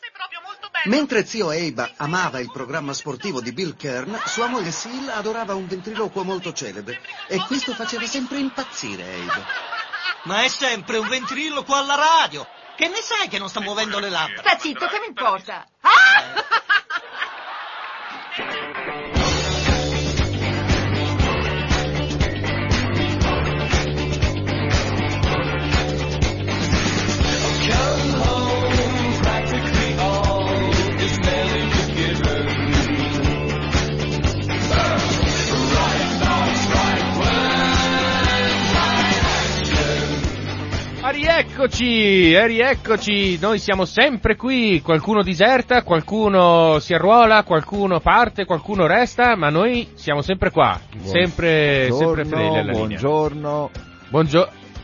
sei proprio molto bello. Mentre zio Abe amava il programma sportivo di Bill Kern, sua moglie Seal adorava un ventriloquo molto celebre e questo faceva sempre impazzire Abe. Ma è sempre un ventriloquo alla radio! Che ne sai che non sta muovendo le labbra? Sta zitto, che mi importa? Rieccoci, noi siamo sempre qui, qualcuno diserta, qualcuno si arruola, qualcuno parte, qualcuno resta, ma noi siamo sempre qua, sempre fedeli alla linea. Buongiorno.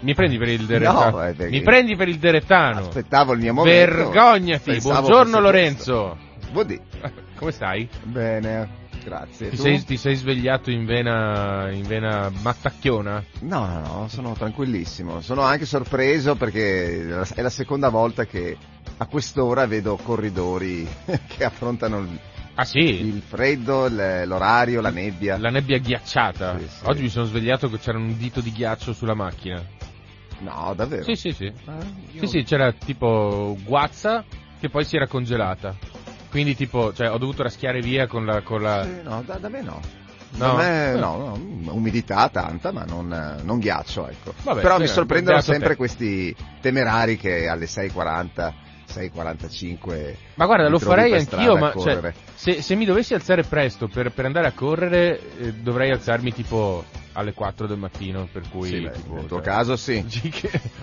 Mi prendi per il derettano? No, mi prendi per il derettano. Aspettavo il mio momento. Vergognati. Pensavo buongiorno Lorenzo. Come stai? Bene. Grazie. Ti sei svegliato in vena mattacchiona? No, sono tranquillissimo. Sono anche sorpreso perché è la seconda volta che a quest'ora vedo corridori che affrontano il freddo, l'orario, la nebbia. La nebbia ghiacciata. Sì. Oggi mi sono svegliato che c'era un dito di ghiaccio sulla macchina. No, davvero? Sì. Sì, c'era tipo guazza che poi si era congelata. Quindi tipo, cioè, ho dovuto raschiare via con la... Sì, no, da me no. No? No, umidità tanta, ma non ghiaccio, ecco. Vabbè, però mi sorprendono sempre questi temerari che alle 6:40, 6:45... Ma guarda, lo farei anch'io, ma cioè, se mi dovessi alzare presto per andare a correre, dovrei alzarmi tipo alle 4 del mattino, per cui... Sì, tipo, nel tuo caso sì.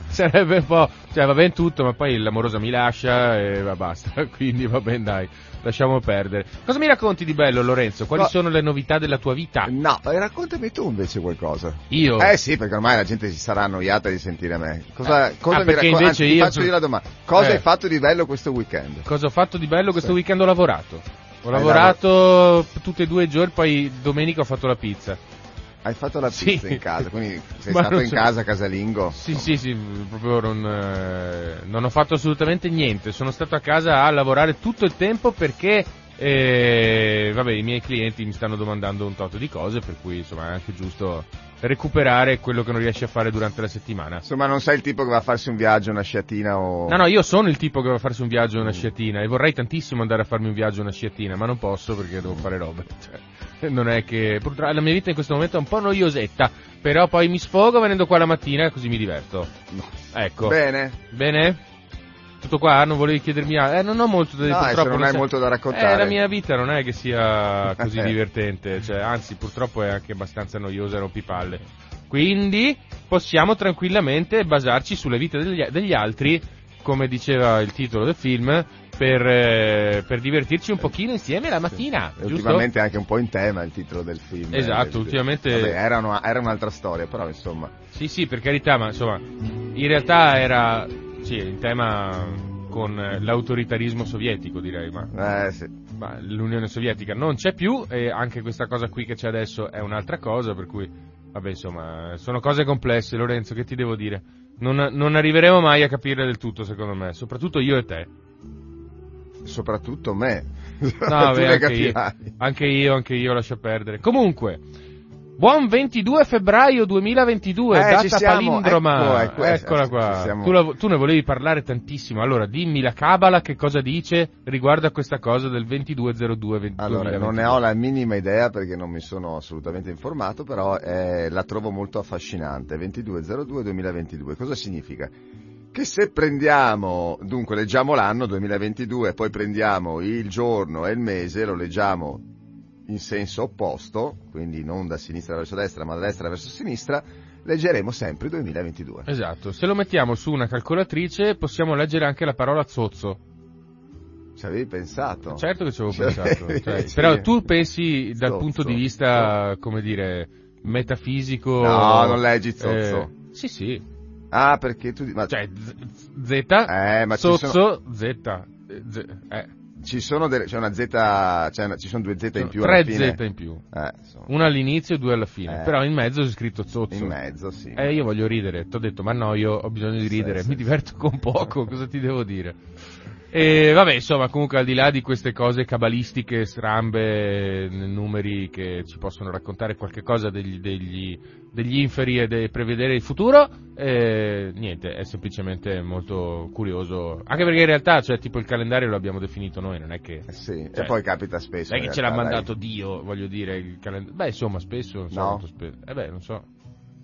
Sarebbe un po'... Cioè, va ben tutto, ma poi l'amorosa mi lascia e basta. Quindi va ben, dai, lasciamo perdere. Cosa mi racconti di bello, Lorenzo? Quali sono le novità della tua vita? No, raccontami tu invece qualcosa. Io? Sì, perché ormai la gente si sarà annoiata di sentire me. Cosa mi racconti? Anzi, ti faccio dire la domanda. Cosa hai fatto di bello questo weekend? Cosa ho fatto di bello questo weekend? Ho lavorato tutti e due i giorni, poi domenica ho fatto la pizza. Hai fatto la pizza in casa, quindi sei stato in casa casalingo? Sì, proprio non ho fatto assolutamente niente, sono stato a casa a lavorare tutto il tempo perché i miei clienti mi stanno domandando un tot di cose, per cui insomma è anche giusto recuperare quello che non riesci a fare durante la settimana. Insomma, non sei il tipo che va a farsi un viaggio, una sciatina o... No, io sono il tipo che va a farsi un viaggio, una sciatina, e vorrei tantissimo andare a farmi un viaggio, una sciatina, ma non posso perché devo fare robe, cioè... Non è che... Purtroppo la mia vita in questo momento è un po' noiosetta, però poi mi sfogo venendo qua la mattina e così mi diverto. Ecco. Bene? Tutto qua? Non volevi chiedermi... non ho molto da... purtroppo non hai molto da raccontare. La mia vita non è che sia così divertente, cioè, anzi purtroppo è anche abbastanza noiosa e rompipalle. Quindi possiamo tranquillamente basarci sulle vite degli altri, come diceva il titolo del film... Per divertirci un pochino insieme la mattina, giusto? Ultimamente anche un po' in tema il titolo del film. Esatto, ultimamente... Era un'altra storia, però insomma... Sì, per carità, ma insomma, in realtà era, in tema con l'autoritarismo sovietico, direi, ma... Ma l'Unione Sovietica non c'è più, e anche questa cosa qui che c'è adesso è un'altra cosa, per cui, insomma, sono cose complesse, Lorenzo, che ti devo dire? Non arriveremo mai a capire del tutto, secondo me, soprattutto io e te. Soprattutto me. Anche io lascio perdere. Comunque, buon 22 febbraio 2022, data palindroma. Eccola qua. Tu ne volevi parlare tantissimo. Allora, dimmi la cabala che cosa dice riguardo a questa cosa del 22/02/2022. Allora, non ne ho la minima idea perché non mi sono assolutamente informato, però la trovo molto affascinante. 22/02/2022. Cosa significa? Che se prendiamo, dunque leggiamo l'anno 2022, poi prendiamo il giorno e il mese, lo leggiamo in senso opposto, quindi non da sinistra verso destra ma da destra verso sinistra, leggeremo sempre 2022. Esatto, se lo mettiamo su una calcolatrice possiamo leggere anche la parola zozzo. Ci avevi pensato? Certo che ci avevo pensato, però tu pensi dal zozzo, punto di vista, come dire, metafisico... No, non leggi zozzo. Sì. Ah, perché tu... Ma... Cioè, ma sozzo, ci sono delle... C'è una Z... ci sono due Z in più alla fine. Tre Z in più. Una all'inizio e due alla fine. Però in mezzo c'è scritto zozzo. In mezzo, sì. Io voglio ridere. T'ho detto, ma no, io ho bisogno di ridere. Mi diverto con poco, cosa ti devo dire? E vabbè, insomma, comunque al di là di queste cose cabalistiche, strambe, numeri che ci possono raccontare qualche cosa degli inferi e prevedere il futuro, niente, è semplicemente molto curioso, anche perché in realtà, cioè, tipo il calendario lo abbiamo definito noi, non è che... Sì, cioè, e poi capita spesso. Non è che realtà, ce l'ha mandato Dio, voglio dire, il calendario... Beh, insomma, spesso, non so, no. Molto spesso. Beh, non so.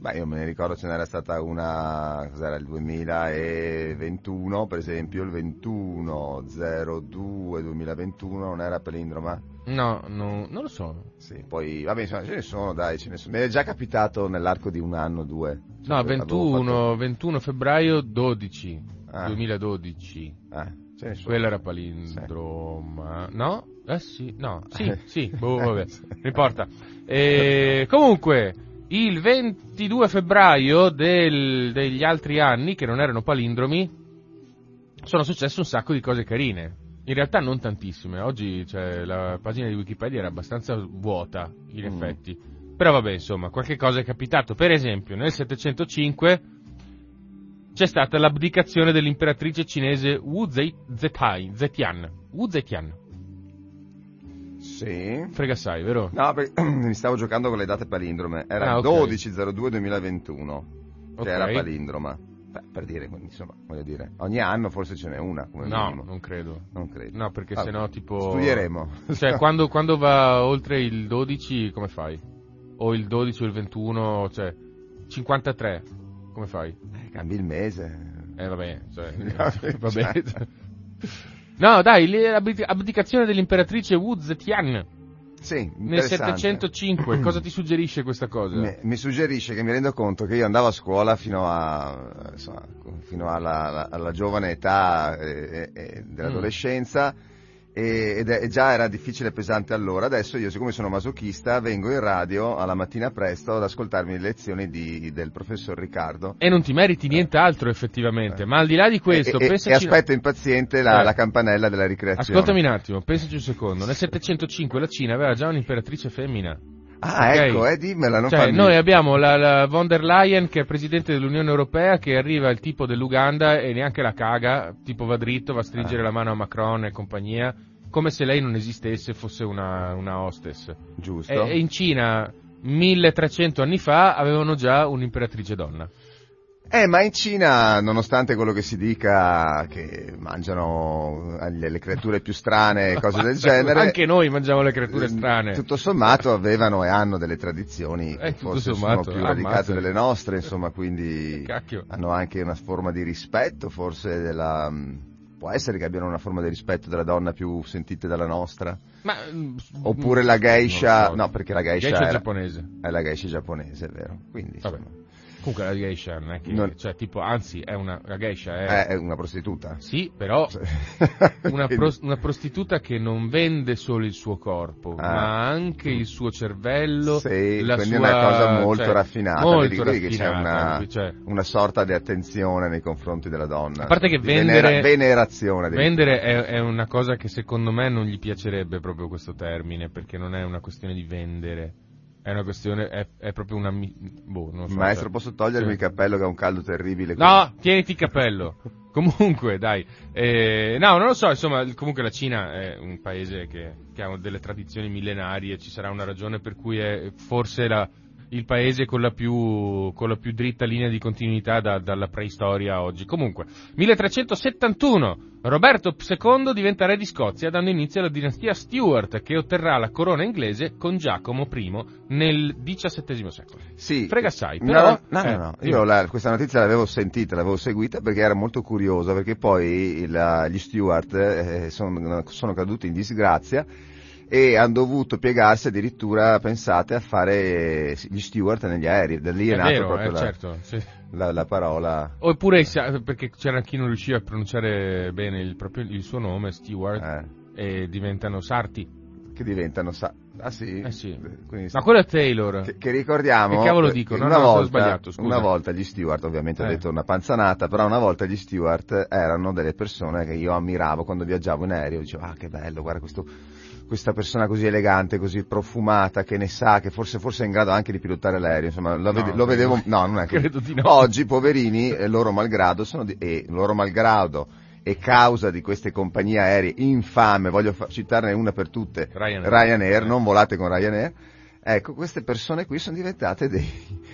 Beh, io me ne ricordo, ce n'era stata una, cos'era, il 2021, per esempio, il 21/02/2021 non era palindroma? No, no, non lo so. Sì, poi, vabbè, insomma, ce ne sono, dai, ce ne sono. Mi è già capitato nell'arco di un anno o due. Cioè, no, 21 febbraio 12, 2012. Ce ne sono. Quella era palindroma, sì. No? Sì, no, sì, boh, vabbè, non importa. Comunque... Il 22 febbraio degli altri anni, che non erano palindromi, sono successe un sacco di cose carine. In realtà non tantissime. Oggi, cioè, la pagina di Wikipedia era abbastanza vuota, in effetti. Però vabbè, insomma, qualche cosa è capitato. Per esempio, nel 705 c'è stata l'abdicazione dell'imperatrice cinese Wu Zetian. Sì. Frega sai, vero? No, perché mi stavo giocando con le date palindrome. Era il 12/02/2021, che era palindroma. Beh, per dire, insomma, voglio dire, ogni anno forse ce n'è una. Come minimo. Non credo. No, perché sennò tipo... Studieremo. Cioè, quando va oltre il 12, come fai? O il 12 o il 21, cioè, 53, come fai? Cambi il mese. Vabbè, cioè, vabbè. No, dai, l'abdicazione dell'imperatrice Wu Zetian. Sì, nel 705, cosa ti suggerisce questa cosa? Mi suggerisce che mi rendo conto che io andavo a scuola fino alla giovane età dell'adolescenza e già era difficile e pesante allora. Adesso io, siccome sono masochista, vengo in radio alla mattina presto ad ascoltarmi le lezioni del professor Riccardo. E non ti meriti nient'altro, effettivamente. Ma al di là di questo, pensaci... E aspetto impaziente la campanella della ricreazione. Ascoltami un attimo, pensaci un secondo. Nel 705 la Cina aveva già un'imperatrice femmina. Ah, okay. Ecco, dimmela, non cioè, fammi... Noi abbiamo la von der Leyen, che è presidente dell'Unione Europea, che arriva il tipo dell'Uganda e neanche la caga, tipo va dritto, va a stringere la mano a Macron e compagnia, come se lei non esistesse, fosse una hostess. Giusto. E in Cina, 1300 anni fa, avevano già un'imperatrice donna. Ma in Cina, nonostante quello che si dica, che mangiano le creature più strane e cose del genere... Anche noi mangiamo le creature strane. Tutto sommato avevano e hanno delle tradizioni che forse sono più radicate delle nostre, insomma, quindi hanno anche una forma di rispetto, forse può essere che abbiano una forma di rispetto della donna più sentita dalla nostra. Ma oppure la geisha... So. No, perché la geisha è giapponese. È la geisha giapponese, è vero. Quindi, insomma... Comunque la geisha non è che... Non... Cioè, tipo, anzi, la geisha è una prostituta. Sì, però una prostituta che non vende solo il suo corpo, ma anche il suo cervello. Sì, la quindi sua... è una cosa molto, cioè, raffinata. Molto raffinata. Che c'è una sorta di attenzione nei confronti della donna. A parte che venerazione. Vendere è una cosa che secondo me non gli piacerebbe proprio questo termine, perché non è una questione di vendere. È una questione, è proprio una... Boh, non so. Maestro, posso togliermi il cappello che ha un caldo terribile? Qui? No, tieniti il cappello. Comunque, dai. No, non lo so, insomma, comunque la Cina è un paese che ha delle tradizioni millenarie, ci sarà una ragione per cui è forse il paese con la più dritta linea di continuità dalla preistoria a oggi. Comunque, 1371, Roberto II diventa re di Scozia, dando inizio alla dinastia Stuart, che otterrà la corona inglese con Giacomo I nel XVII secolo. Sì. Frega assai, però... No. Io questa notizia l'avevo seguita perché era molto curiosa, perché poi gli Stuart sono caduti in disgrazia e hanno dovuto piegarsi addirittura, pensate, a fare gli steward negli aerei. Da lì è nato vero, proprio certo, sì. La parola. Oppure perché c'era chi non riusciva a pronunciare bene il suo nome, Steward. E diventano sarti. Che diventano sì. Quindi, ma quello è Taylor. Che ricordiamo. Che cavolo dico? Una volta, sbagliato, scusa. Una volta gli Stuart, ovviamente ho detto una panzanata, però una volta gli Stuart erano delle persone che io ammiravo quando viaggiavo in aereo. Dicevo, che bello, guarda questa persona così elegante, così profumata, che ne sa, che forse è in grado anche di pilotare l'aereo. Insomma, lo vedevo. No, non è che. Credo di no. Oggi, poverini, loro malgrado e causa di queste compagnie aeree infame, voglio citarne una per tutte, Ryanair, non volate con Ryanair. Ecco, queste persone qui sono diventate dei,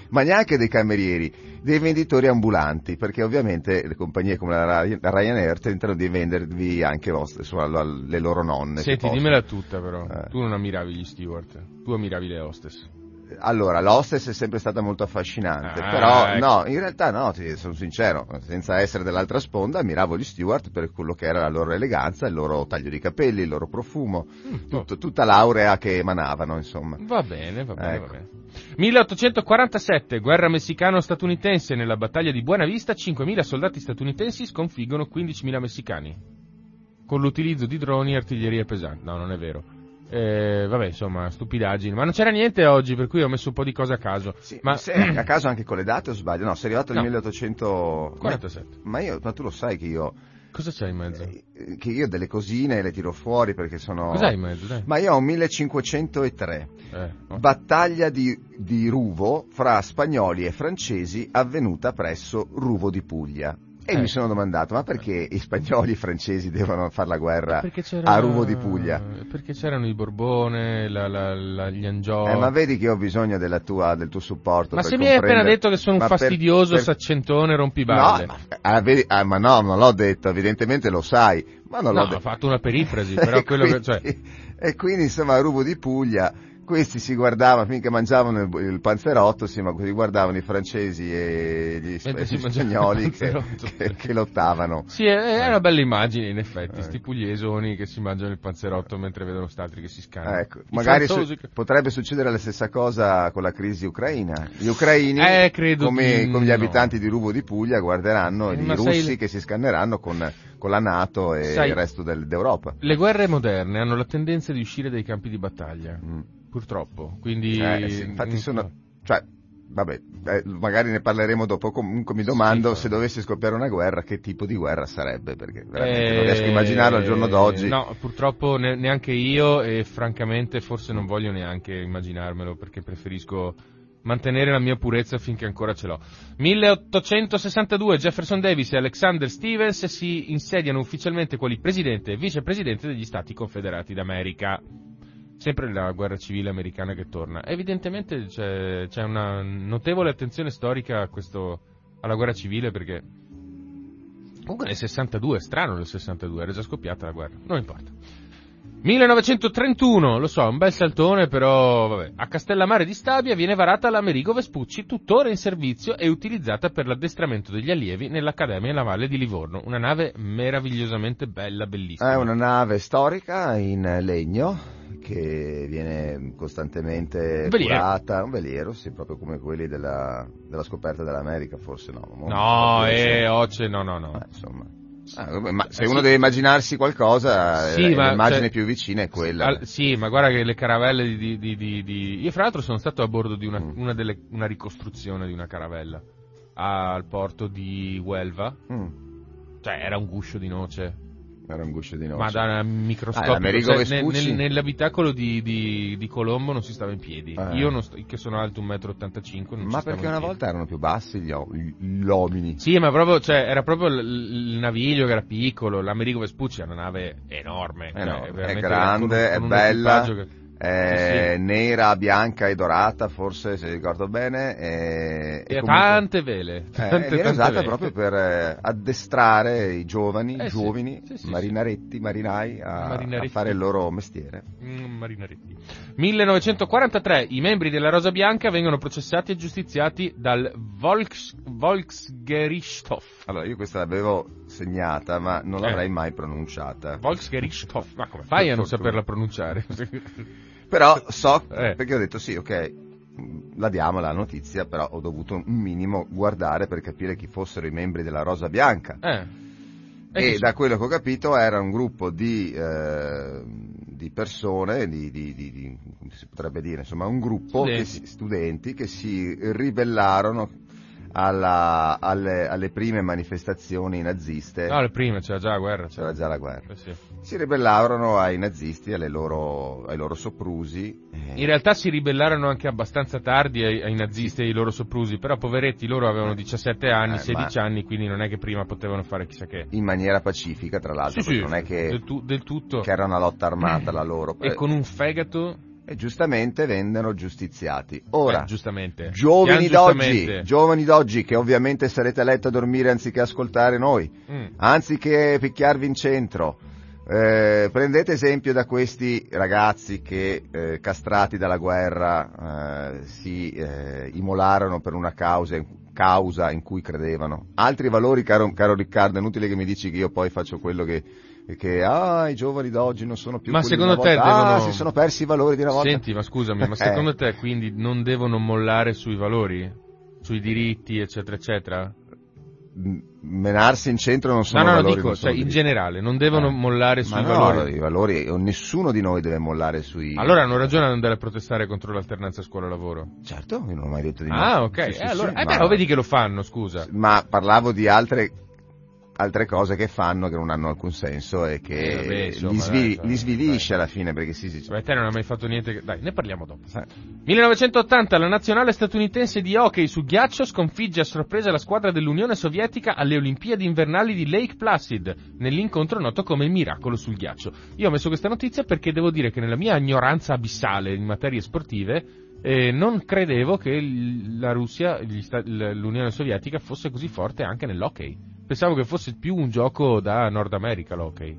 ma neanche dei camerieri, dei venditori ambulanti, perché ovviamente le compagnie come la Ryanair tentano di vendervi anche le loro nonne. Senti, dimmela tutta però, tu non ammiravi gli Stuart, tu ammiravi le hostess. Allora, l'hostess è sempre stata molto affascinante, però ecco. No, in realtà no, sono sincero, senza essere dell'altra sponda, ammiravo gli Stuart per quello che era la loro eleganza, il loro taglio di capelli, il loro profumo, tutta l'aurea che emanavano, insomma. Va bene, ecco. Va bene. 1847, guerra messicano-statunitense, nella battaglia di Buena Vista 5.000 soldati statunitensi sconfiggono 15.000 messicani, con l'utilizzo di droni e artiglieria pesante. No, non è vero. Vabbè, insomma, stupidaggini, ma non c'era niente oggi, per cui ho messo un po' di cose a caso. Sì, ma a caso anche con le date, o sbaglio? No, sei arrivato nel 1847. Ma tu lo sai che io. Cosa c'hai in mezzo? Che io delle cosine le tiro fuori perché sono. Cosa hai in mezzo? Dai. Ma io ho 1503. Battaglia di Ruvo fra spagnoli e francesi avvenuta presso Ruvo di Puglia. E mi sono domandato, ma perché i spagnoli e i francesi devono fare la guerra a Ruvo di Puglia? Perché c'erano i Borbone, gli Angiò. Ma vedi che ho bisogno del tuo supporto. Ma se mi hai appena detto che sono un fastidioso saccentone rompiballe. No, ma no, non l'ho detto, evidentemente lo sai. Ma non l'ho detto. Ho fatto una perifrasi, però quello che. Cioè. E quindi, insomma, a Ruvo di Puglia. Questi si guardavano finché mangiavano il panzerotto, sì, ma si guardavano i francesi e gli spagnoli che lottavano. Sì, è una bella immagine in effetti, sti pugliesoni che si mangiano il panzerotto mentre vedono st'altri che si scannano. Ecco, magari potrebbe succedere la stessa cosa con la crisi ucraina. Gli ucraini, come gli abitanti di Ruvo di Puglia, guarderanno i russi che si scanneranno con la NATO e il resto d'Europa. Le guerre moderne hanno la tendenza di uscire dai campi di battaglia. Purtroppo, quindi infatti sono, cioè, vabbè, magari ne parleremo dopo. Comunque mi domando se dovessi scoppiare una guerra, che tipo di guerra sarebbe, perché veramente non riesco a immaginarlo al giorno d'oggi. No, purtroppo neanche io, e francamente forse non voglio neanche immaginarmelo, perché preferisco mantenere la mia purezza finché ancora ce l'ho. 1862, Jefferson Davis e Alexander Stevens si insediano ufficialmente quali presidente e vicepresidente degli Stati Confederati d'America. Sempre la guerra civile americana che torna. Evidentemente c'è una notevole attenzione storica alla guerra civile, perché comunque nel 62, strano nel 62, era già scoppiata la guerra, non importa. 1931, lo so, un bel saltone, però vabbè, a Castellammare di Stabia viene varata l'Amerigo Vespucci, tuttora in servizio e utilizzata per l'addestramento degli allievi nell'Accademia Navale di Livorno. Una nave meravigliosamente bella, bellissima. È una nave storica in legno che viene costantemente curata, un veliero, sì, proprio come quelli della scoperta dell'America, forse no. Insomma. Ma se uno deve immaginarsi qualcosa, l'immagine più vicina è quella. Sì, ma guarda che le caravelle di... Io fra l'altro sono stato a bordo di una ricostruzione di una caravella al porto di Huelva. Cioè, era un guscio di noce. Ma da microscopico, cioè, nell'abitacolo di Colombo non si stava in piedi. Io che sono alto 1,85 m, non ma perché una volta erano più bassi gli uomini. Sì, ma proprio, cioè, era proprio il naviglio che era piccolo. L'Amerigo Vespucci era una nave enorme, è grande, è bella, nera, bianca e dorata, forse, se ricordo bene, e comunque, tante vele, viene usata vele, proprio per addestrare i giovani marinarai a fare il loro mestiere. Marinaretti. 1943, i membri della Rosa Bianca vengono processati e giustiziati dal Volksgerichtshof. Allora, io questa l'avevo segnata, ma non l'avrei mai pronunciata. Volksgerichtshof, ma come fai a non saperla pronunciare? Però perché ho detto sì, ok, la diamo la notizia, però ho dovuto un minimo guardare per capire chi fossero i membri della Rosa Bianca. E da quello che ho capito era un gruppo di persone, di come si potrebbe dire, insomma un gruppo di studenti che si ribellarono alle prime manifestazioni naziste. No, le prime, c'era già la guerra. C'era già la guerra. Sì. Si ribellarono ai nazisti, ai loro soprusi. In realtà si ribellarono anche abbastanza tardi ai nazisti e ai loro soprusi, però poveretti, loro avevano 17 anni, 16 anni, quindi non è che prima potevano fare chissà che. In maniera pacifica, tra l'altro, sì, non è che del tutto, che era una lotta armata la loro. E con un fegato. E giustamente vennero giustiziati. Ora, giustamente. Giovani d'oggi, che ovviamente sarete a letto a dormire anziché ascoltare noi, anziché picchiarvi in centro, prendete esempio da questi ragazzi che, castrati dalla guerra, si immolarono per una causa in cui credevano. Altri valori, caro Riccardo, è inutile che mi dici che io poi faccio quello che i giovani d'oggi non sono più. Ma secondo te si sono persi i valori di una volta? Senti, ma scusami, ma secondo te quindi non devono mollare sui valori, sui diritti, eccetera, eccetera? Menarsi in centro non sono valori. No, dico, cioè, in generale, non devono mollare sui valori. No, i valori, nessuno di noi deve mollare sui. Allora hanno ragione ad andare a protestare contro l'alternanza scuola-lavoro. Certo, io non ho mai detto di no. Ah, ok. Vedi che lo fanno, scusa. Ma parlavo di altre cose che fanno che non hanno alcun senso e che li svilisce alla fine, perché sì. Beh, te non hai mai fatto niente dai, ne parliamo dopo. 1980, la nazionale statunitense di hockey su ghiaccio sconfigge a sorpresa la squadra dell'Unione Sovietica alle Olimpiadi invernali di Lake Placid, nell'incontro noto come il miracolo sul ghiaccio. Io ho messo questa notizia perché devo dire che nella mia ignoranza abissale in materie sportive non credevo che la Russia, l'Unione Sovietica fosse così forte anche nell'hockey. Pensavo che fosse più un gioco da Nord America l'hockey.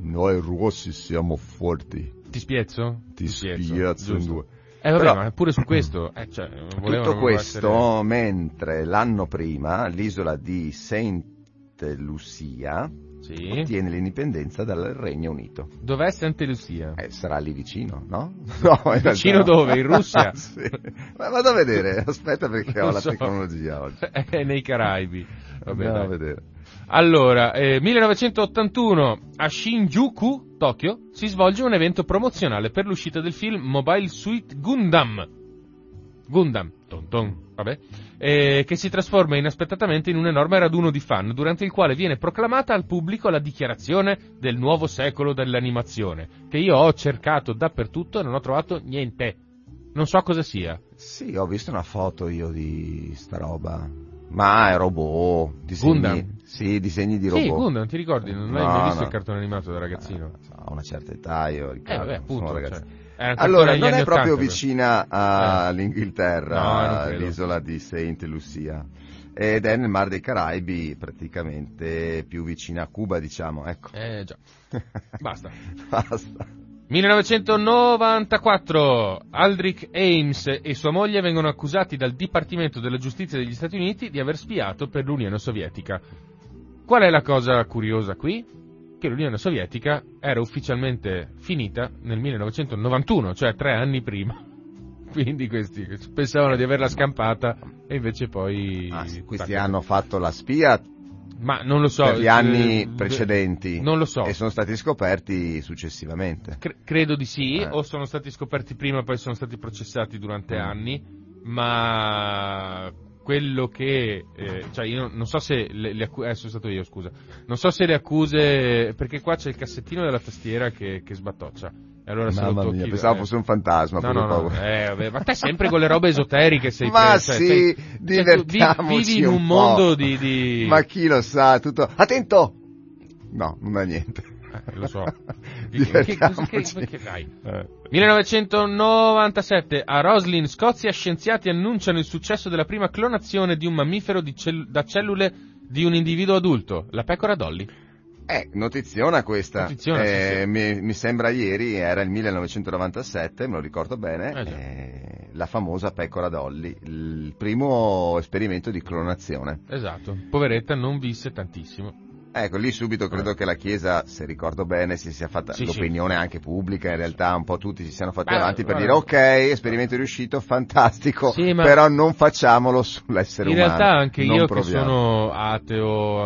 Noi russi siamo forti. Ti spiezzo? Ti spiezzo in due. Vabbè, però, ma pure su questo. Tutto questo mentre l'anno prima l'Isola di Saint Lucia ottiene l'indipendenza dal Regno Unito. Dov'è Saint Lucia? Sarà lì vicino, no? No, vicino dove? In Russia? Sì. Ma vado a vedere, aspetta perché non ho la tecnologia oggi. È nei Caraibi. Vabbè, andiamo a vedere. Allora, 1981 a Shinjuku, Tokyo, si svolge un evento promozionale per l'uscita del film Mobile Suit Gundam, che si trasforma inaspettatamente in un enorme raduno di fan, durante il quale viene proclamata al pubblico la dichiarazione del nuovo secolo dell'animazione, che io ho cercato dappertutto e non ho trovato niente. Non so cosa sia. Sì, ho visto una foto io di sta roba. Ma è robot, disegni di robot. Sì, Gundam, ti ricordi? Non hai mai visto il cartone animato da ragazzino? A una certa età io ricordo. Allora, non è proprio 80, vicina all'Inghilterra, l'isola di Saint Lucia. Ed è nel Mar dei Caraibi, praticamente più vicina a Cuba, diciamo, ecco. Già. Basta. 1994, Aldrich Ames e sua moglie vengono accusati dal Dipartimento della Giustizia degli Stati Uniti di aver spiato per l'Unione Sovietica. Qual è la cosa curiosa qui? Che l'Unione Sovietica era ufficialmente finita nel 1991, cioè 3 anni prima. Quindi questi pensavano di averla scampata e invece poi... questi hanno fatto la spia... Ma non lo so. Per gli anni precedenti. Non lo so. E sono stati scoperti successivamente. Credo di sì, o sono stati scoperti prima e poi sono stati processati durante anni, ma quello che... io non so se le accuse... sono stato io, scusa. Non so se le accuse... Perché qua c'è il cassettino della tastiera che sbattoccia. E allora mamma mia, pensavo fosse un fantasma. No, ma te sempre con le robe esoteriche sei preso. Vivi in un mondo di... Ma chi lo sa, tutto... Attento! No, non ha niente. Lo so. Perché dai. 1997, a Roslin, Scozia, scienziati annunciano il successo della prima clonazione di un mammifero da cellule di un individuo adulto, la pecora Dolly. Notiziona questa. Sì. Mi sembra ieri, era il 1997, me lo ricordo bene, la famosa pecora Dolly, il primo esperimento di clonazione. Esatto, poveretta non visse tantissimo. Lì subito credo che la Chiesa, se ricordo bene, si sia fatta l'opinione anche pubblica, in realtà un po' tutti si siano fatti avanti per dire ok, esperimento riuscito, fantastico, però non facciamolo sull'essere umano. In realtà anche io che sono ateo,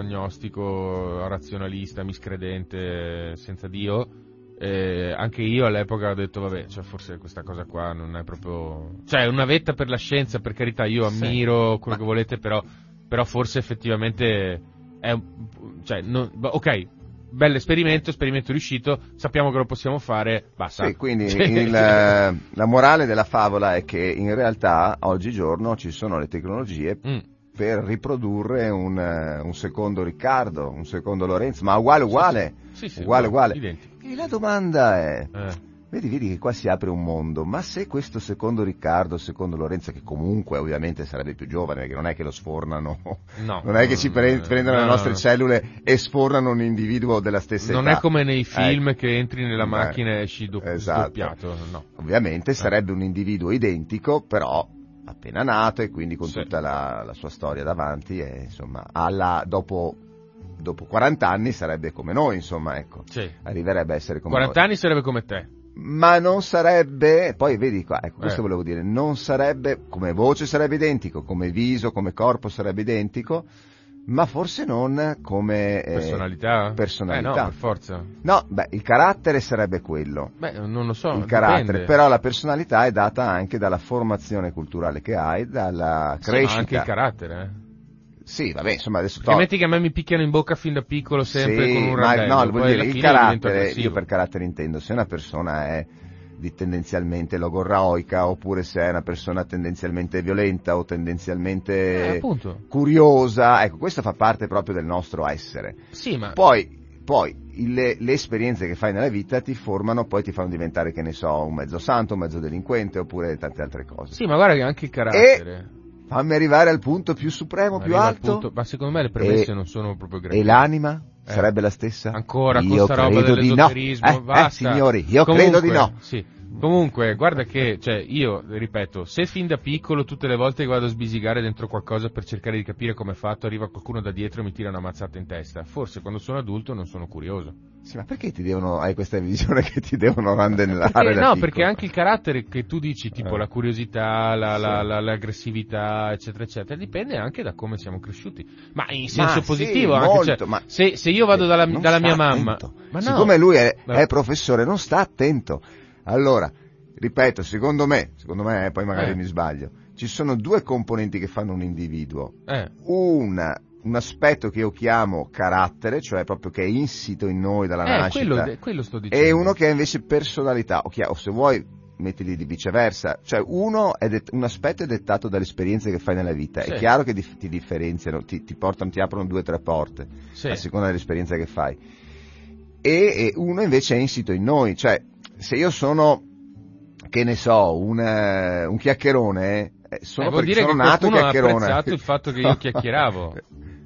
agnostico, razionalista, miscredente, senza Dio, Anche io all'epoca ho detto vabbè, cioè forse questa cosa qua non è proprio, cioè una vetta per la scienza, per carità, io ammiro quello che volete, però forse effettivamente è un... cioè non... ok, bell'esperimento, esperimento riuscito, sappiamo che lo possiamo fare, basta. Sì, quindi la morale della favola è che in realtà oggigiorno ci sono le tecnologie per riprodurre un secondo Riccardo, un secondo Lorenzo, ma uguale. Sì, uguale. Identico. E la domanda è, vedi che qua si apre un mondo, ma se questo secondo Riccardo, secondo Lorenzo, che comunque ovviamente sarebbe più giovane, perché non è che lo sfornano, non è che ci prendono le nostre cellule e sfornano un individuo della stessa età. Non è come nei film che entri nella macchina e esci doppiato. No. Ovviamente sarebbe un individuo identico, però appena nato e quindi con tutta la sua storia davanti e insomma dopo 40 anni sarebbe come noi, insomma, ecco. Sì. Arriverebbe a essere come 40 noi. Anni sarebbe come te. Ma non sarebbe, poi vedi qua, ecco, questo volevo dire, non sarebbe, come voce sarebbe identico, come viso, come corpo sarebbe identico, ma forse non come personalità. No, per forza. No, beh, il carattere sarebbe quello. Beh, non lo so, il carattere, dipende. Però la personalità è data anche dalla formazione culturale che hai, dalla crescita. Ma anche il carattere, Sì, vabbè, insomma, adesso metti che a me mi picchiano in bocca fin da piccolo sempre con un randello. No, vuol dire il carattere, io per carattere intendo se una persona è di tendenzialmente logorroica oppure se è una persona tendenzialmente violenta o tendenzialmente curiosa, ecco, questo fa parte proprio del nostro essere. Sì, ma poi le esperienze che fai nella vita ti formano, poi ti fanno diventare, che ne so, un mezzo santo, un mezzo delinquente oppure tante altre cose. Sì, ma guarda che anche il carattere fammi arrivare al punto più supremo, più alto. Ma secondo me le premesse non sono proprio grandi. E l'anima sarebbe la stessa? Ancora io con sta roba dell'esoterismo, basta. Signori, io comunque, credo di no. Sì. Comunque, guarda che, cioè, io ripeto, se fin da piccolo tutte le volte che vado a sbisigare dentro qualcosa per cercare di capire come è fatto, arriva qualcuno da dietro e mi tira una mazzata in testa. Forse quando sono adulto non sono curioso. Sì, ma perché hai questa visione che ti devono randellare? Perché anche il carattere che tu dici, tipo la curiosità, l'aggressività, eccetera, eccetera, dipende anche da come siamo cresciuti. Ma in senso positivo, anche molto, cioè, se io vado dalla mia mamma, siccome lui è professore, non sta attento. Allora, ripeto, secondo me, poi magari mi sbaglio, ci sono due componenti che fanno un individuo. Un aspetto che io chiamo carattere, cioè proprio che è insito in noi dalla nascita, quello sto dicendo. E uno che è invece personalità, o se vuoi mettili di viceversa, cioè uno è un aspetto è dettato dalle esperienze che fai nella vita, è chiaro che ti differenziano, ti aprono due o tre porte a seconda dell'esperienza che fai, e uno invece è insito in noi, cioè se io sono, che ne so, un chiacchierone, solo perché sono nato chiacchierone. Vuol dire che qualcuno ha apprezzato il fatto che io chiacchieravo.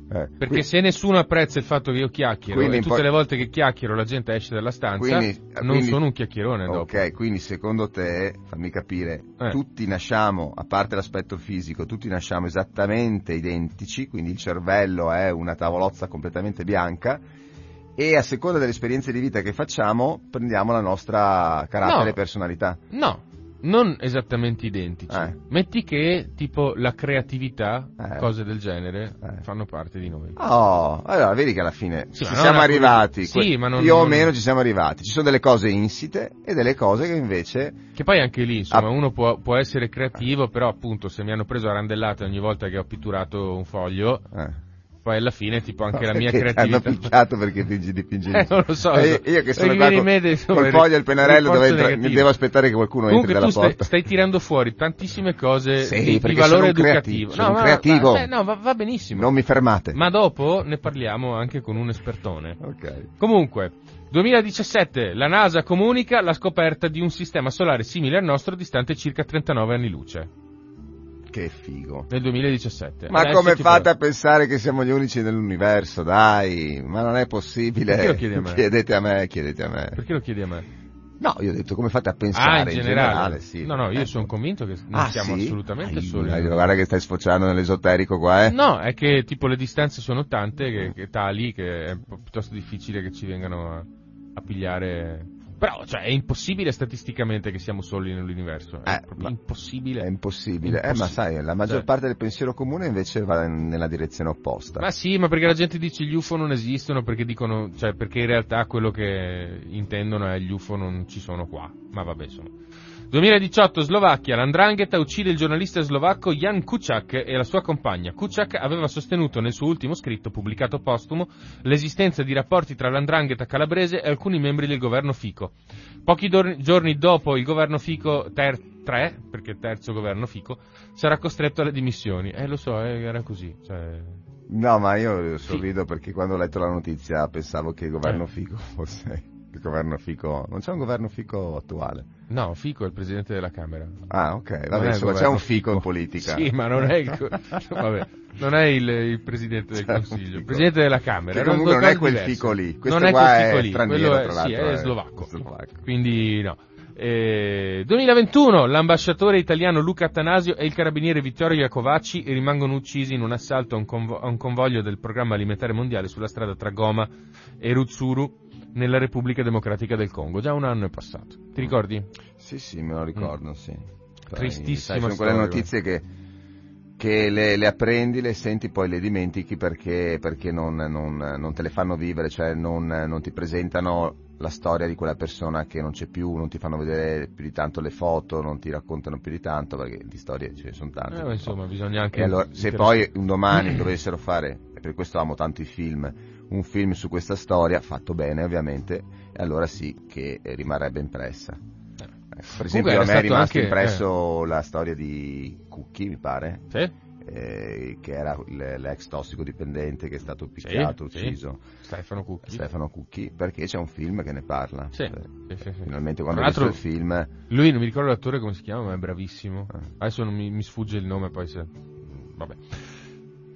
Perché quindi, se nessuno apprezza il fatto che io chiacchiero e tutte le volte che chiacchiero la gente esce dalla stanza, quindi sono un chiacchierone dopo. Ok, quindi secondo te, fammi capire, tutti nasciamo, a parte l'aspetto fisico, tutti nasciamo esattamente identici, quindi il cervello è una tavolozza completamente bianca, e a seconda delle esperienze di vita che facciamo prendiamo la nostra carattere e personalità. No, non esattamente identici. Metti che tipo la creatività, cose del genere, fanno parte di noi. Allora vedi che alla fine siamo arrivati. Sì, ma non, più o meno ci siamo arrivati. Ci sono delle cose insite e delle cose che invece, che poi anche lì, insomma, uno può essere creativo, però appunto se mi hanno preso a randellate ogni volta che ho pitturato un foglio, poi alla fine tipo anche la mia creatività hanno picchiato perché dipingi non lo so, io che sono qua col foglio e il pennarello mi devo aspettare che qualcuno entri dalla porta. Comunque tu stai tirando fuori tantissime cose di valore educativo. Va benissimo, non mi fermate, ma dopo ne parliamo anche con un espertone. Comunque 2017 la NASA comunica la scoperta di un sistema solare simile al nostro distante circa 39 anni luce. Che figo. Nel 2017. Ma come fate a pensare che siamo gli unici nell'universo? Dai, ma non è possibile. Perché lo chiedi a me? Chiedete a me. Perché lo chiedi a me? No, io ho detto come fate a pensare in generale sì. No, io sono convinto che non siamo assolutamente soli. Guarda che stai sfociando nell'esoterico qua, No, è che tipo le distanze sono tante, che tali, che è piuttosto difficile che ci vengano a pigliare Però, cioè, è impossibile statisticamente che siamo soli nell'universo. È proprio impossibile. È impossibile. Ma sai, la maggior parte del pensiero comune invece va nella direzione opposta. Ma sì, ma perché la gente dice gli UFO non esistono, perché dicono, cioè, perché in realtà quello che intendono è gli UFO non ci sono qua. Ma vabbè, insomma. 2018, Slovacchia, l''ndrangheta uccide il giornalista slovacco Jan Kuciak e la sua compagna. Kuciak aveva sostenuto nel suo ultimo scritto, pubblicato postumo, l'esistenza di rapporti tra l''ndrangheta calabrese e alcuni membri del governo Fico. Pochi giorni dopo il governo Fico, terzo governo Fico, sarà costretto alle dimissioni. Lo so, era così, cioè... No, ma io sorrido perché quando ho letto la notizia pensavo che il governo Fico fosse... Il governo Fico, non c'è un governo Fico attuale? No, Fico è il presidente della Camera. Ah, ok, vabbè, insomma, c'è un Fico in politica. Sì, ma non è il presidente del Consiglio, il presidente della Camera. Che comunque non è quel diverso. Fico lì, questo non qua è straniero, tra l'altro. Sì, è slovacco. Quindi no. 2021, l'ambasciatore italiano Luca Attanasio e il carabiniere Vittorio Iacovacci rimangono uccisi in un assalto a un convoglio del Programma Alimentare Mondiale sulla strada tra Goma e Ruzuru, nella Repubblica Democratica del Congo. Già un anno è passato. Ti ricordi? Sì, sì, me lo ricordo, sì. Tristissima storia. Sono quelle notizie che le apprendi, le senti, poi le dimentichi perché non te le fanno vivere, cioè non ti presentano la storia di quella persona che non c'è più, non ti fanno vedere più di tanto le foto, non ti raccontano più di tanto, perché di storie ce ne sono tante. Insomma, bisogna anche... Allora, se poi un domani dovessero fare, e per questo amo tanto i film, un film su questa storia, fatto bene ovviamente, e allora sì che rimarrebbe impressa. Per esempio a me è rimasto impresso la storia di Cucchi, mi pare, sì? Che era l'ex tossicodipendente che è stato picchiato, ucciso. Stefano Cucchi, perché c'è un film che ne parla. Sì. Finalmente quando ho visto il film... Lui, non mi ricordo l'attore come si chiama, ma è bravissimo. Adesso non mi sfugge il nome, poi se... Vabbè.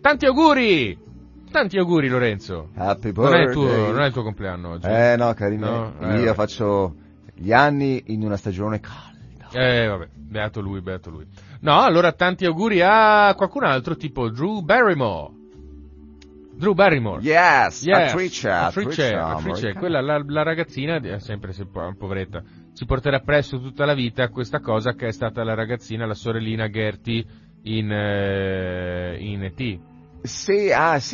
Tanti auguri Lorenzo. Happy birthday. Non è il tuo compleanno oggi. No, carino. No? Io faccio gli anni in una stagione calda. Vabbè, beato lui. No, allora tanti auguri a qualcun altro, tipo Drew Barrymore. Yes. Attrice. Quella la ragazzina, sempre poveretta, si porterà presso tutta la vita questa cosa che è stata la ragazzina, la sorellina Gertie in E.T. Sì,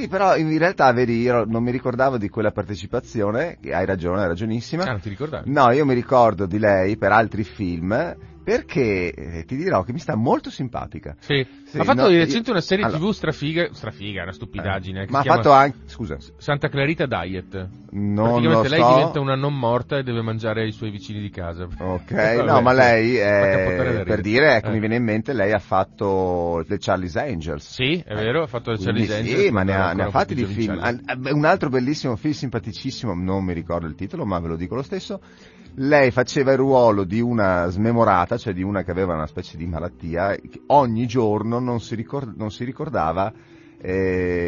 però in realtà vedi, io non mi ricordavo di quella partecipazione, hai ragione, è ragionissima. Non ti ricordavi? No, io mi ricordo di lei per altri film, perché ti dirò che mi sta molto simpatica. Sì, ha fatto di recente una serie TV strafiga, una stupidaggine. Ma ha fatto anche, scusa, Santa Clarita Diet. Praticamente lei diventa una non morta e deve mangiare i suoi vicini di casa. Ok, no, ma lei, per dire, mi viene in mente, lei ha fatto le Charlie's Angels. Sì, è vero, ha fatto le Charlie's Angels. Sì, ma ne ha fatti di film. Un altro bellissimo film, simpaticissimo, non mi ricordo il titolo, ma ve lo dico lo stesso. Lei faceva il ruolo di una smemorata, cioè di una che aveva una specie di malattia, che ogni giorno non si ricordava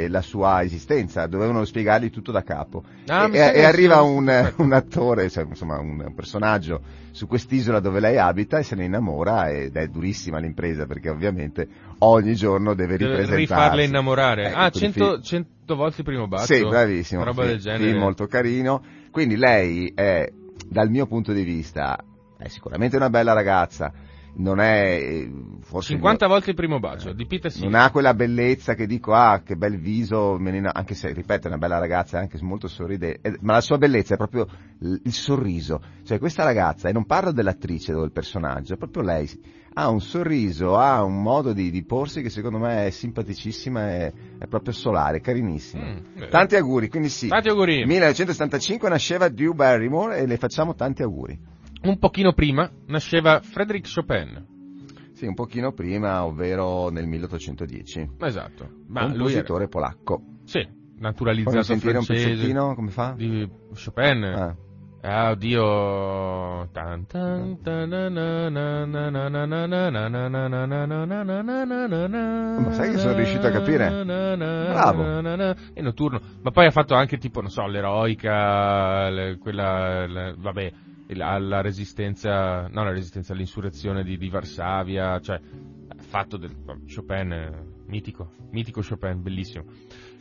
la sua esistenza, dovevano spiegargli tutto da capo. E arriva un attore, cioè, insomma un personaggio su quest'isola dove lei abita e se ne innamora, ed è durissima l'impresa perché ovviamente ogni giorno deve ripresentarsi, rifarle innamorare. 100 volte primo bacio. Sì, bravissimo. Roba del genere. Sì, molto carino. Quindi lei è, dal mio punto di vista, è sicuramente una bella ragazza, non è forse 50 volte il primo bacio, dipinta sì. Non ha quella bellezza che dico, che bel viso, anche se, ripeto, è una bella ragazza, anche se molto sorridente, ma la sua bellezza è proprio il sorriso. Cioè questa ragazza, e non parlo dell'attrice o del personaggio, è proprio lei, ha un sorriso, ha un modo di porsi che secondo me è simpaticissima, è proprio solare, carinissima. Tanti auguri, quindi sì. Tanti auguri. 1975 nasceva Drew Barrymore e le facciamo tanti auguri. Un pochino prima nasceva Frédéric Chopin. Sì, un pochino prima, ovvero nel 1810. Esatto. Ma un compositore polacco. Sì, naturalizzato francese. Puoi sentire un pezzettino, come fa? Di Chopin. Ah, oddio. Ma sai che sono riuscito a capire? Bravo. È notturno. Ma poi ha fatto anche tipo, non so, l'eroica, vabbè. La resistenza, no, la resistenza all'insurrezione di Varsavia, cioè, ha fatto Chopin mitico Chopin, bellissimo.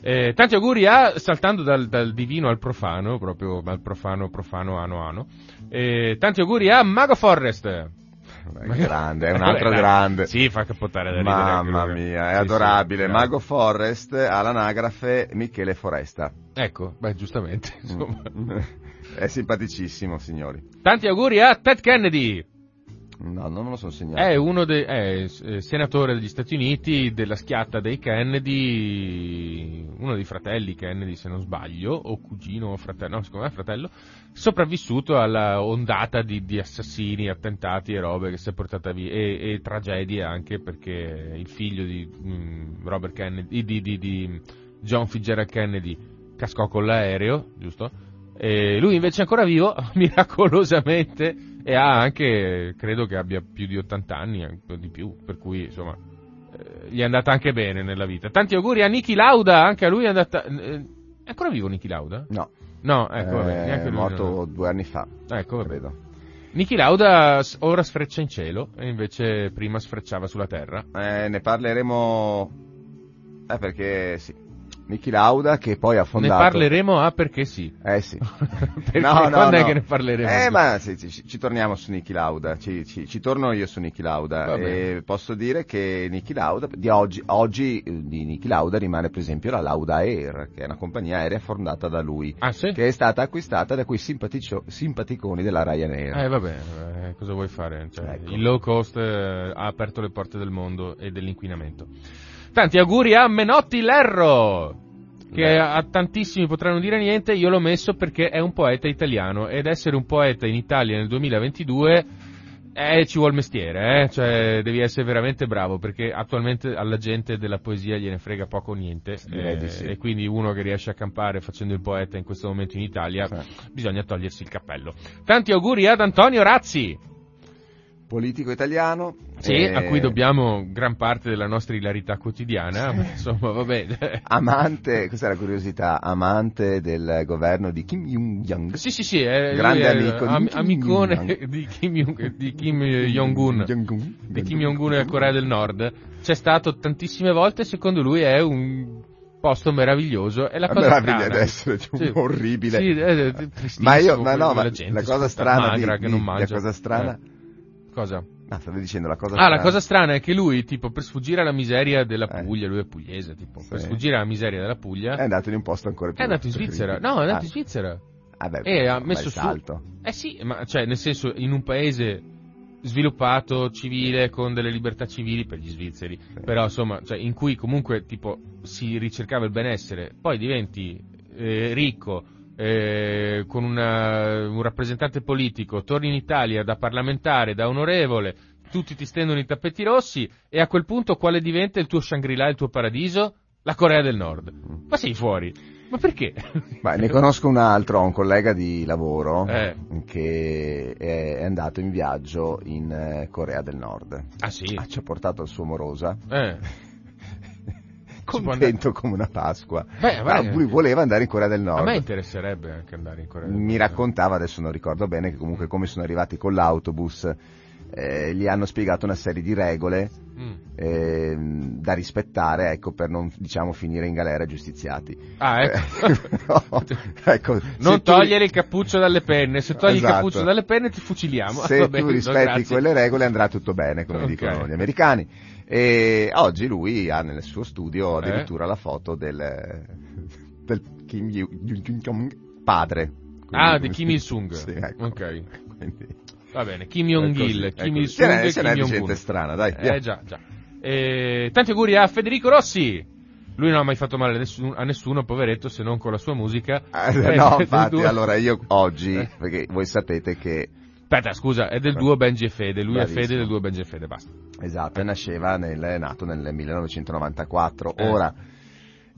Tanti auguri a, saltando dal divino al profano, proprio dal profano ano. Tanti auguri a Mago Forest. È un altro grande. Sì, fa capottare da ridere. Mamma mia, è adorabile. Sì, Mago Forest ha l'anagrafe Michele Foresta. Ecco, beh, giustamente, insomma. È simpaticissimo, signori. Tanti auguri a Ted Kennedy. No, non me lo sono segnato. È uno senatore degli Stati Uniti, della schiatta dei Kennedy, uno dei fratelli Kennedy, se non sbaglio, o cugino o fratello, no, secondo me è fratello, sopravvissuto alla ondata di assassini, attentati e robe che si è portata via, e tragedie anche, perché il figlio di Robert Kennedy, di John Fitzgerald Kennedy, cascò con l'aereo, giusto? E lui invece è ancora vivo, miracolosamente, e ha anche, credo che abbia più di 80 anni, anche di più, per cui insomma gli è andata anche bene nella vita. Tanti auguri a Niki Lauda, anche a lui è andata. È ancora vivo Niki Lauda? No, ecco, vabbè, neanche lui, morto no. 2 anni fa. Ecco, vabbè. Credo. Niki Lauda ora sfreccia in cielo e invece prima sfrecciava sulla terra. Ne parleremo perché sì. Niki Lauda, che poi ha fondato... Ne parleremo, perché sì. Sì. Perché quando è che ne parleremo? Ma sì, ci torniamo su Niki Lauda, ci torno io su Niki Lauda. E posso dire che Niki Lauda, oggi di Niki Lauda rimane per esempio la Lauda Air, che è una compagnia aerea fondata da lui, sì? Che è stata acquistata da quei simpaticoni della Ryanair. Cosa vuoi fare? Cioè, ecco. Il low cost ha aperto le porte del mondo e dell'inquinamento. Tanti auguri a Menotti Lerro, che a tantissimi potranno dire niente, io l'ho messo perché è un poeta italiano, ed essere un poeta in Italia nel 2022 ci vuol mestiere, cioè devi essere veramente bravo, perché attualmente alla gente della poesia gliene frega poco o niente, sì. E quindi uno che riesce a campare facendo il poeta in questo momento in Italia, sì. Bisogna togliersi il cappello. Tanti auguri ad Antonio Razzi, politico italiano, a cui dobbiamo gran parte della nostra ilarità quotidiana, insomma, vabbè. Amante, questa è la curiosità, amante del governo di Kim Jong-un. Sì, grande amico di Kim Jong-un della Corea del Nord. C'è stato tantissime volte, secondo lui è un posto meraviglioso, e la cosa strana adesso è orribile. Sì, è tristissimo. La cosa strana cosa? Stavi dicendo la cosa strana. La cosa strana è che lui, tipo, per sfuggire alla miseria della Puglia, lui è pugliese, tipo, per sfuggire alla miseria della Puglia è andato in un posto ancora più... È andato in Svizzera. E ha messo su... ma cioè, nel senso, in un paese sviluppato, civile, con delle libertà civili per gli svizzeri, però, insomma, cioè, in cui comunque, tipo, si ricercava il benessere, poi diventi ricco, con un rappresentante politico, torni in Italia da parlamentare, da onorevole, tutti ti stendono i tappeti rossi, e a quel punto quale diventa il tuo Shangri-La, il tuo paradiso? La Corea del Nord. Ma sei fuori, ma perché? Ne conosco un altro, un collega di lavoro che è andato in viaggio in Corea del Nord. Ci ha portato il suo morosa, contento come una Pasqua. Lui voleva andare in Corea del Nord. A me interesserebbe anche andare in Corea del Nord. Mi raccontava, adesso non ricordo bene, che comunque come sono arrivati con l'autobus, gli hanno spiegato una serie di regole da rispettare, per non, diciamo, finire in galera giustiziati. Non togliere il cappuccio dalle penne, se togli il cappuccio dalle penne ti fuciliamo. Se tu rispetti quelle regole andrà tutto bene, come dicono gli americani. E oggi lui ha nel suo studio addirittura la foto del Kim Jong padre. Di Kim Il-sung. Sì, ecco. Ok. Quindi, va bene, Kim Jong-il, ecco. Kim Il-sung e Kim Jong-un. Gente strana, dai. Già. Tanti auguri a Federico Rossi. Lui non ha mai fatto male a nessuno, poveretto, se non con la sua musica. Infatti, allora io oggi, perché voi sapete che... Aspetta, scusa, è del duo Benji e Fede, lui è Fede del duo Benji e Fede, basta. Esatto, è nato nel 1994. Ora,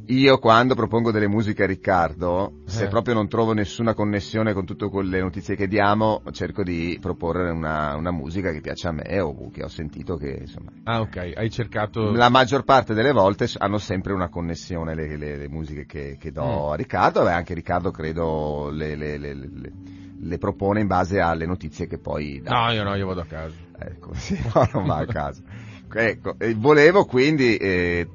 io quando propongo delle musiche a Riccardo, se proprio non trovo nessuna connessione con tutte quelle notizie che diamo, cerco di proporre una musica che piace a me o che ho sentito che, insomma... ok, hai cercato... La maggior parte delle volte hanno sempre una connessione le musiche che do a Riccardo, e anche Riccardo credo le propone in base alle notizie che poi dà. Io vado a caso. Ecco, sì, non va a caso. Ecco, volevo quindi,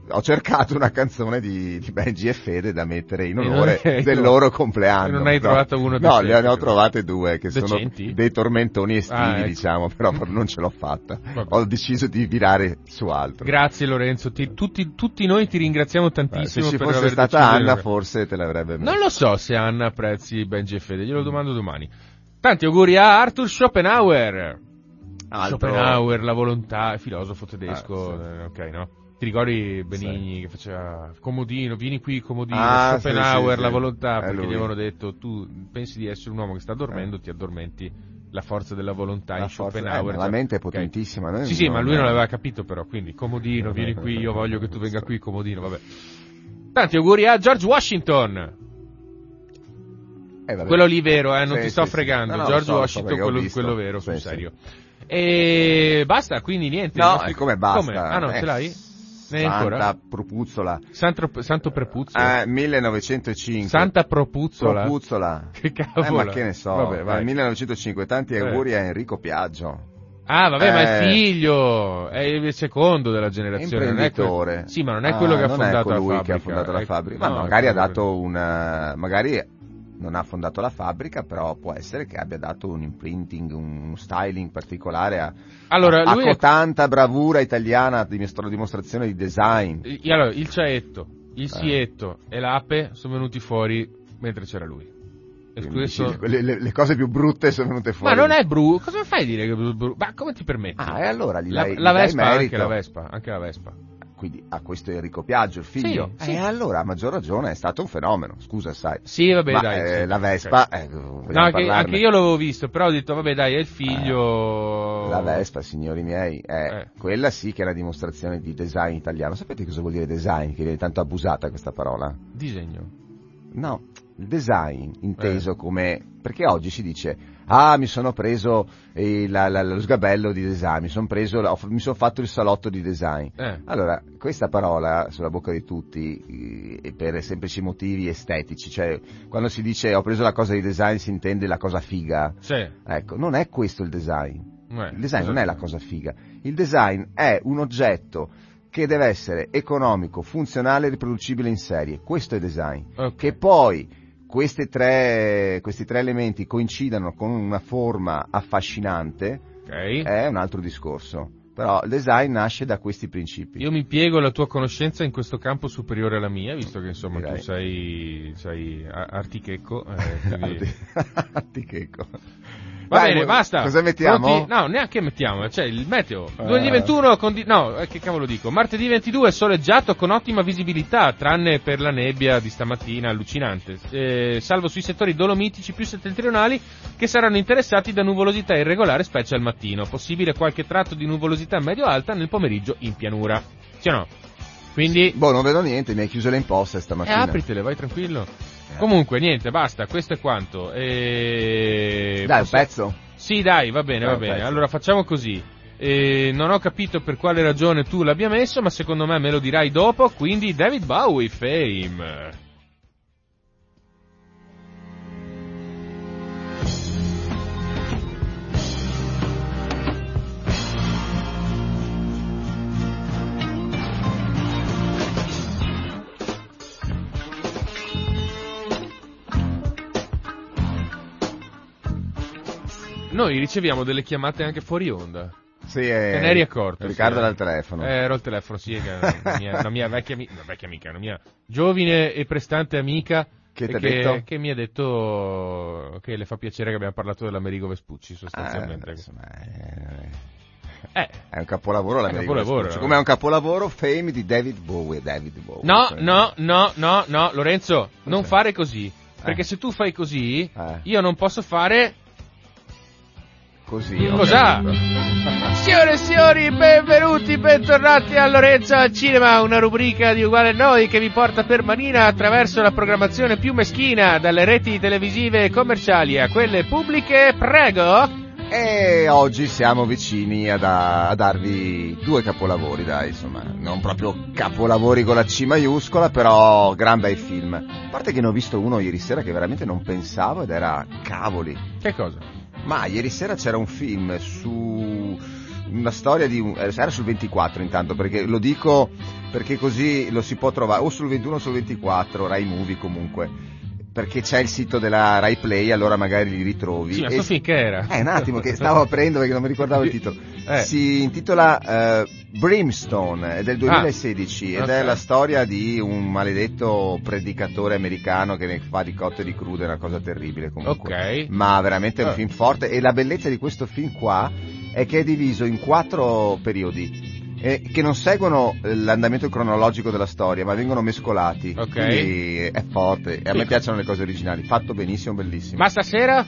ho cercato una canzone di Benji e Fede da mettere in onore del loro compleanno. Non hai trovato uno? No, ne ho trovate due che decenti. Sono dei tormentoni estivi, ecco. Diciamo, però non ce l'ho fatta. Vabbè. Ho deciso di virare su altro. Grazie Lorenzo, tutti noi ti ringraziamo tantissimo. Se ci fosse stata Anna forse te l'avrebbe messo. Non lo so se Anna apprezzi Benji e Fede, glielo domando domani. Tanti auguri a Arthur Schopenhauer. Schopenhauer, la volontà, filosofo tedesco, sì. Ok, no? Ti ricordi Benigni, sì, che faceva comodino, vieni qui comodino, Schopenhauer, sì, la volontà, perché gli avevano detto tu pensi di essere un uomo che sta dormendo, ti addormenti, la forza della volontà in Schopenhauer. La mente è potentissima. Okay. Noi sì, ma lui non l'aveva capito però, quindi comodino, vieni qui, io voglio che tu venga qui, comodino, vabbè. Tanti auguri a George Washington. Quello lì vero, non ti sto fregando, no, George Washington, quello vero, sul serio. E basta, quindi niente. No, come basta? Come? Ah no, ce l'hai? Santa Propuzzola. Santo Propuzzola. 1905. Santa Propuzzola. Che cavolo. Ma che ne so. Vabbè, vai. 1905. Tanti auguri a Enrico Piaggio. Ah, vabbè, ma è figlio, è il secondo della generazione. Imprenditore. Non è sì, ma non è quello che ha fondato la fabbrica. Non è colui che ha fondato la fabbrica. Ma magari ha dato una, magari non ha fondato la fabbrica, però può essere che abbia dato un imprinting, un styling particolare a lui ha tanta bravura italiana di dimostrazione di design. Allora, il Ciaetto, il Sietto e l'Ape sono venuti fuori mentre c'era lui. Le cose più brutte sono venute fuori. Ma non è brutto, cosa fai a dire che è brutto? Ma come ti permetti? E allora la Vespa, anche la Vespa, Quindi a questo Enrico Piaggio, il figlio, sì. Allora a maggior ragione è stato un fenomeno, scusa, sai. Sì, vabbè, ma, dai. Sì. La Vespa, okay. No, che anche io l'avevo visto, però ho detto, vabbè, dai, è il figlio. La Vespa, signori miei, quella sì che è la dimostrazione di design italiano. Sapete cosa vuol dire design? Che viene tanto abusata questa parola? Disegno. No, il design inteso come, perché oggi si dice mi sono preso lo sgabello di design, mi sono fatto il salotto di design. Allora, questa parola sulla bocca di tutti per semplici motivi estetici, cioè quando si dice ho preso la cosa di design si intende la cosa figa. Sì. Ecco, non è questo il design. Il design non è la cosa figa. Il design è un oggetto che deve essere economico, funzionale e riproducibile in serie. Questo è design. Okay. Che poi questi tre elementi coincidano con una forma affascinante, è un altro discorso. Però il design nasce da questi principi. Io mi piego alla tua conoscenza in questo campo superiore alla mia, visto che insomma tu sei artichecco. Quindi... artichecco. Va bene, basta. Cosa mettiamo? No, neanche mettiamo, cioè il meteo. Lunedì 21 che cavolo dico? Martedì 22 soleggiato con ottima visibilità, tranne per la nebbia di stamattina, allucinante. Salvo sui settori dolomitici più settentrionali che saranno interessati da nuvolosità irregolare, specie al mattino. Possibile qualche tratto di nuvolosità medio-alta nel pomeriggio in pianura. Sì o no? Quindi non vedo niente, mi hai chiuso le imposte stamattina. Apritele, vai tranquillo. Comunque niente, basta, questo è quanto. Dai, un pezzo? Sì, dai, va bene. Allora facciamo così. Non ho capito per quale ragione tu l'abbia messo, ma secondo me lo dirai dopo, quindi David Bowie, Fame. Noi riceviamo delle chiamate anche fuori onda. Sì, te ne eri accorto? Riccardo dal telefono. Ero al telefono, sì, una mia vecchia amica, una mia giovine e prestante amica che mi ha detto che le fa piacere che abbiamo parlato dell'Amerigo Vespucci, sostanzialmente. È un capolavoro l'Amerigo Vespucci. Come è un capolavoro Fame di David Bowie. No, Lorenzo, non fare così, perché se tu fai così, io non posso fare così. Cos'ha? Signore e signori, benvenuti, bentornati a Lorenzo al Cinema, una rubrica di Uguale a Noi che vi porta per manina attraverso la programmazione più meschina, dalle reti televisive commerciali a quelle pubbliche, prego. E oggi siamo vicini a darvi due capolavori, dai, insomma, non proprio capolavori con la C maiuscola, però gran bei film. A parte che ne ho visto uno ieri sera che veramente non pensavo ed era cavoli. Che cosa? Ma ieri sera c'era un film su una storia di era sul 24 intanto, perché lo dico perché così lo si può trovare o sul 21 o sul 24 Rai Movie, comunque, perché c'è il sito della Rai Play, allora magari li ritrovi. Sì, ma so finché era un attimo che stavo aprendo perché non mi ricordavo il titolo. Si intitola Brimstone, è del 2016 ed è la storia di un maledetto predicatore americano che ne fa di cotte e di crude, una cosa terribile comunque, ma veramente è un film forte. E la bellezza di questo film qua è che è diviso in 4 periodi che non seguono l'andamento cronologico della storia, ma vengono mescolati. Quindi è forte, e a me piacciono le cose originali. Fatto benissimo, bellissimo. Ma stasera?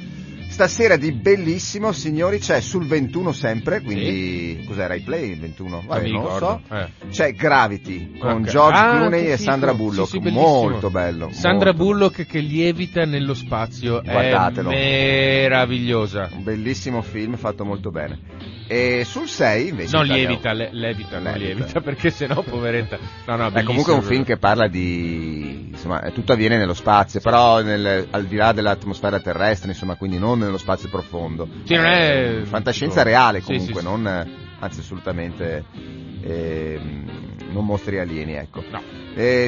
Stasera di bellissimo, signori, c'è sul 21 sempre, quindi cos'è, Rai Play 21? Vabbè, non lo so. C'è Gravity con George Clooney e Sandra Bullock, molto bello. Sandra Bullock che lievita nello spazio, guardatelo, è meravigliosa. Un bellissimo film fatto molto bene. E sul 6 invece non lievita, lievita, perché sennò poveretta. No, è comunque un film che parla di, insomma, tutto avviene nello spazio, però al di là dell'atmosfera terrestre, insomma, quindi non nello spazio profondo. Non è fantascienza reale comunque, non, anzi assolutamente non mostri alieni, ecco.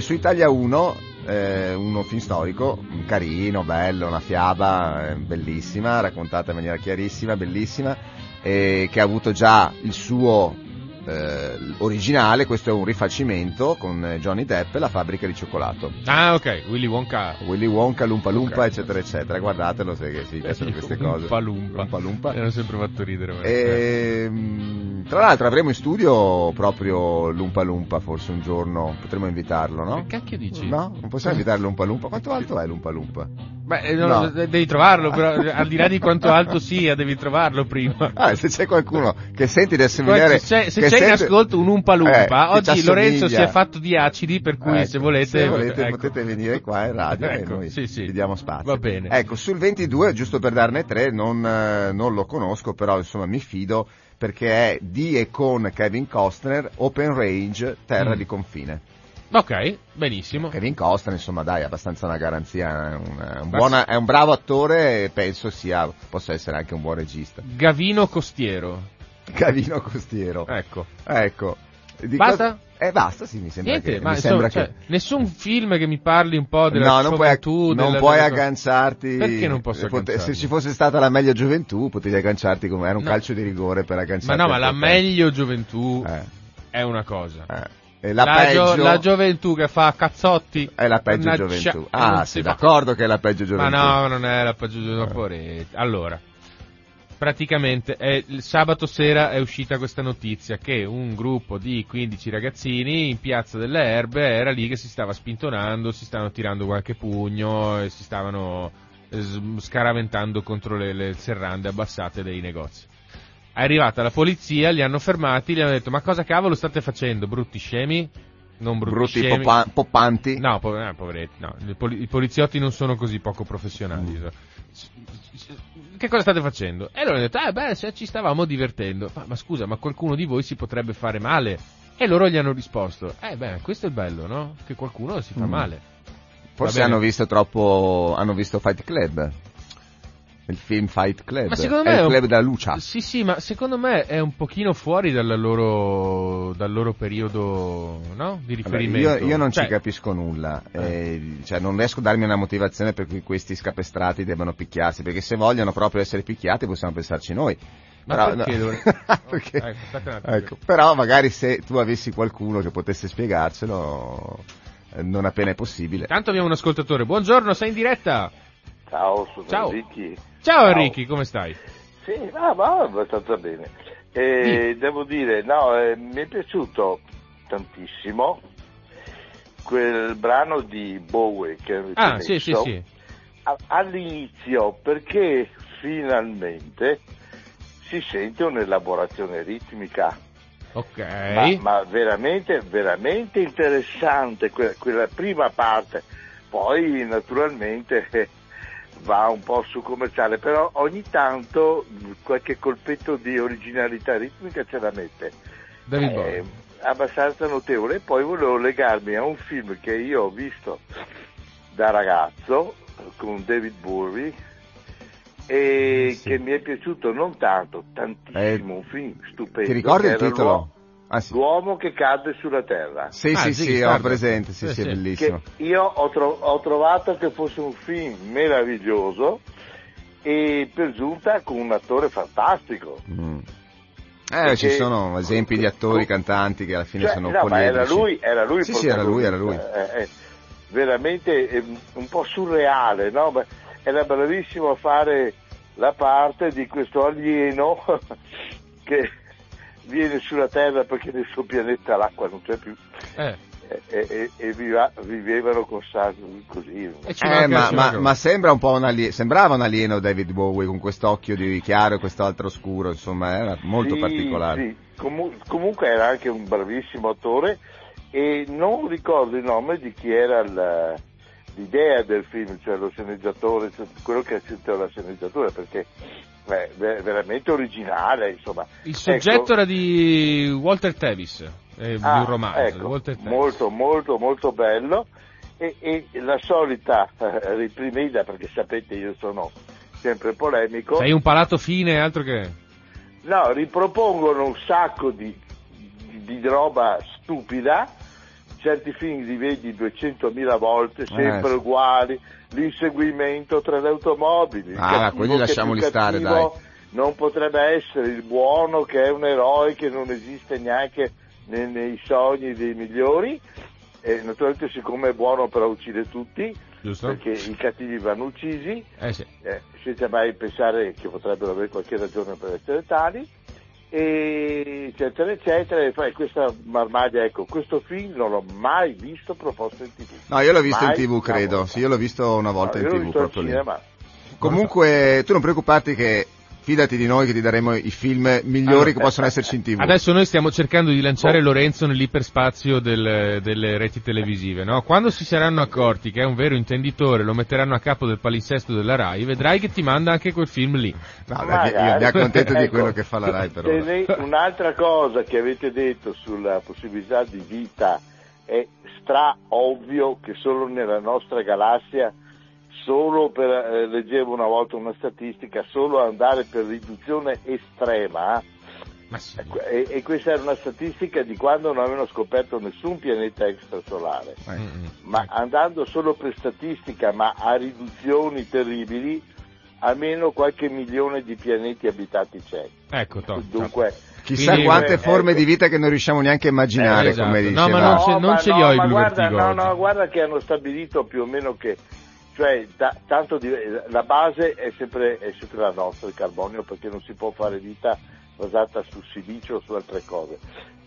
Su Italia 1 uno film storico carino, bello, una fiaba bellissima, raccontata in maniera chiarissima, bellissima, che ha avuto già il suo originale. Questo è un rifacimento con Johnny Depp e la fabbrica di cioccolato. Willy Wonka, Lumpa Lumpa, eccetera eccetera. Guardatelo se vi piacciono queste cose. Lumpa Lumpa mi hanno sempre fatto ridere. Tra l'altro avremo in studio proprio Lumpa Lumpa, forse un giorno potremmo invitarlo, no? Che cacchio dici? No, non possiamo invitare Lumpa Lumpa. Quanto alto è Lumpa Lumpa? Beh, no. Devi trovarlo, però al di là di quanto alto sia, devi trovarlo prima. Se c'è qualcuno che senti di assomigliare, se c'è in ascolto un Umpa Lumpa, oggi Lorenzo si è fatto di acidi, per cui se volete potete venire qua in radio e noi vi diamo spazio. Va bene. Ecco, sul 22, giusto per darne 3, non lo conosco, però insomma mi fido, perché è di e con Kevin Costner, Open Range, Terra di confine. Ok, benissimo. Kevin Costner, insomma, dai, è abbastanza una garanzia, è un bravo attore, e penso possa essere anche un buon regista. Gavino Costiero. Ecco. Basta? Basta, sì, mi sembra. Niente, che nessun film che mi parli un po' della gioventù. Non puoi agganciarti. Perché non posso agganciarmi? Se ci fosse stata la meglio gioventù, potevi agganciarti, come era un calcio di rigore per agganciarti. Ma la meglio gioventù è una cosa. La gioventù che fa cazzotti è la peggio gioventù. Sei d'accordo che è la peggio gioventù? Ma no, non è la peggio gioventù. Allora, praticamente il sabato sera è uscita questa notizia che un gruppo di 15 ragazzini in Piazza delle Erbe era lì che si stava spintonando, si stavano tirando qualche pugno e si stavano scaraventando contro le serrande abbassate dei negozi. È arrivata la polizia, li hanno fermati, gli hanno detto: ma cosa cavolo state facendo, brutti scemi? Non brutti scemi. Poppanti? No, poveretti, no. I poliziotti non sono così poco professionali. Che cosa state facendo? E loro hanno detto: ci stavamo divertendo. Ma scusa, ma qualcuno di voi si potrebbe fare male? E loro gli hanno risposto: questo è il bello, no? Che qualcuno si fa male. Forse hanno visto Fight Club. Il film Fight Club, ma secondo me è il club della luce. Sì, ma secondo me è un pochino fuori dal loro periodo, no? Di riferimento. Io non ci capisco nulla, non riesco a darmi una motivazione per cui questi scapestrati debbano picchiarsi, perché se vogliono proprio essere picchiati possiamo pensarci noi. Ma perché perché, però magari se tu avessi qualcuno che potesse spiegarcelo, non appena è possibile. Tanto abbiamo un ascoltatore. Buongiorno, sei in diretta? Ciao, sono Enrico. Ciao Enrico, come stai? Sì, va abbastanza bene. Devo dire, mi è piaciuto tantissimo quel brano di Bowie che avete messo all'inizio, perché finalmente si sente un'elaborazione ritmica. Ok. Ma veramente, veramente interessante quella prima parte. Poi naturalmente va un po' su commerciale, però ogni tanto qualche colpetto di originalità ritmica ce la mette, è abbastanza notevole. E poi volevo legarmi a un film che io ho visto da ragazzo con David Bowie, e sì, che mi è piaciuto non tanto, tantissimo, un film stupendo. Ti ricordi il titolo? Ah, sì. L'uomo che cadde sulla terra. Sì, sì, ho presente, sì, è bellissimo. Che io ho trovato che fosse un film meraviglioso e per giunta con un attore fantastico. Perché ci sono esempi di attori, cantanti che alla fine sono poliedrici. Era lui. Era lui. Veramente un po' surreale, no? Ma era bravissimo a fare la parte di questo alieno che viene sulla Terra perché nel suo pianeta l'acqua non c'è più. Vivevano con sangue così. Ma sembra un po' un alieno, sembrava un alieno David Bowie con quest'occhio di chiaro e quest'altro scuro, insomma, era molto particolare. Sì. Comunque era anche un bravissimo attore e non ricordo il nome di chi era l'idea del film, cioè lo sceneggiatore, cioè quello che ha scritto la sceneggiatura, perché veramente originale, insomma. Il soggetto era di Walter Tevis, un romanzo, di Walter Tevis. molto bello e la solita reprimenda, perché sapete io sono sempre polemico. Sei un palato fine, altro che. No, ripropongono un sacco di roba stupida, certi film li vedi 200.000 volte, sempre uguali, l'inseguimento tra le automobili, quindi lasciamoli stare, dai. Non potrebbe essere il buono che è un eroe che non esiste neanche nei sogni dei migliori, e naturalmente siccome è buono però uccide tutti, giusto? Perché i cattivi vanno uccisi, senza mai pensare che potrebbero avere qualche ragione per essere tali, e eccetera eccetera, e fai questa marmaglia. Ecco, questo film non l'ho mai visto proposto in TV. No, io l'ho visto in TV, credo. Sì, io l'ho visto una volta in TV, proprio lì. Comunque tu non preoccuparti, che fidati di noi che ti daremo i film migliori che possono esserci in TV. Adesso noi stiamo cercando di lanciare Lorenzo nell'iperspazio delle reti televisive, no? Quando si saranno accorti che è un vero intenditore, lo metteranno a capo del palinsesto della Rai, vedrai che ti manda anche quel film lì. No, io mi accontento di quello che fa la Rai per ora. Un'altra cosa che avete detto sulla possibilità di vita, è stra ovvio che solo nella nostra galassia, leggevo una volta una statistica, solo andare per riduzione estrema, e questa era una statistica di quando non avevano scoperto nessun pianeta extrasolare, ma andando solo per statistica, ma a riduzioni terribili, almeno qualche milione di pianeti abitati c'è. Ecco, dunque chissà quante forme di vita che non riusciamo neanche a immaginare, come diceva. No, ma non ce li ho i blu vertigini. Guarda che hanno stabilito più o meno che, cioè, la base è sempre la nostra, il carbonio, perché non si può fare vita basata su silicio o su altre cose,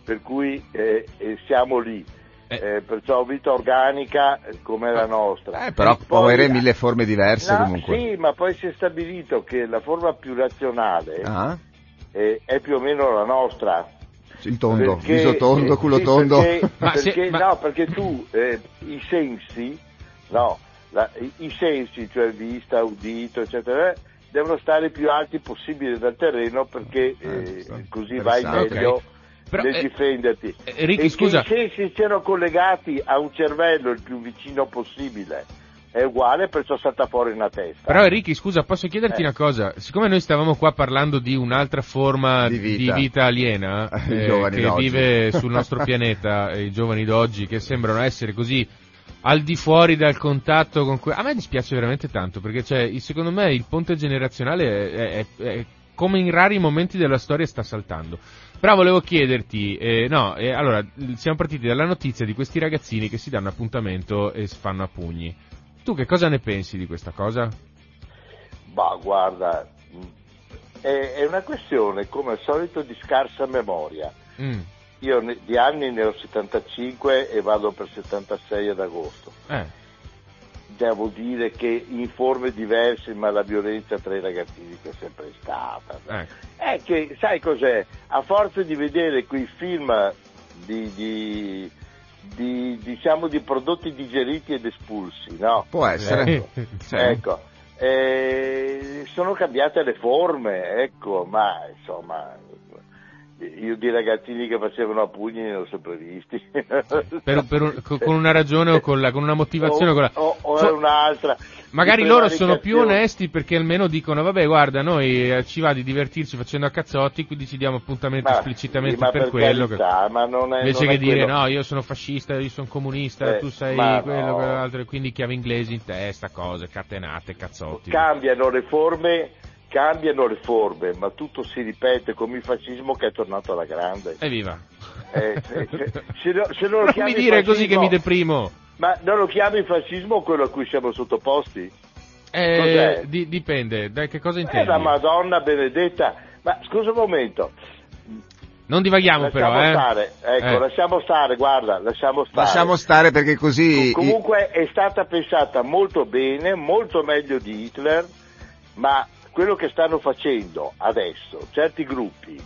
per cui siamo lì, perciò vita organica come la nostra, però può avere mille forme diverse, comunque. Sì, ma poi si è stabilito che la forma più razionale è più o meno la nostra. Il tondo, viso tondo, culo tondo. Perché tu i sensi, i sensi, cioè vista, udito, eccetera, devono stare più alti possibile dal terreno, perché così vai meglio nel difenderti. Ricky, scusa. I sensi siano collegati a un cervello il più vicino possibile. È uguale, perciò salta fuori una testa. Però Enrico, scusa, posso chiederti una cosa? Siccome noi stavamo qua parlando di un'altra forma di vita aliena, che vive sul nostro pianeta, i giovani d'oggi che sembrano essere così al di fuori dal contatto con a me dispiace veramente tanto, perché secondo me il ponte generazionale è come in rari momenti della storia sta saltando. Però volevo chiederti, allora siamo partiti dalla notizia di questi ragazzini che si danno appuntamento e si fanno a pugni. Tu che cosa ne pensi di questa cosa? Bah, guarda, è una questione come al solito di scarsa memoria. Io di anni ne ho 75 e vado per 76 ad agosto. Devo dire che in forme diverse, ma la violenza tra i ragazzini che è sempre stata. È che, sai cos'è? A forza di vedere quei film di prodotti digeriti ed espulsi, no? Può essere. Ecco. Sono cambiate le forme, ecco, ma insomma. Io dei ragazzini che facevano a pugni ne ho sempre visti. Con una ragione o con una motivazione o un'altra. Magari loro sono più onesti perché almeno dicono vabbè guarda, noi ci va di divertirci facendo a cazzotti, quindi ci diamo appuntamento esplicitamente per quello, carità, invece che dire quello. No, io sono fascista, io sono comunista, tu sei quello, no. Quell'altro, e quindi chiave inglese in testa, cose, catenate, cazzotti. Cambiano le forme, ma tutto si ripete come il fascismo che è tornato alla grande. Evviva! Se non mi dire fascismo, così che mi deprimo! Ma non lo chiami fascismo quello a cui siamo sottoposti? Dipende, da che cosa intendi? La Madonna benedetta! Ma scusa un momento... Non divaghiamo stare. Ecco, lasciamo stare perché così... Comunque è stata pensata molto bene, molto meglio di Hitler, ma... Quello che stanno facendo adesso certi gruppi,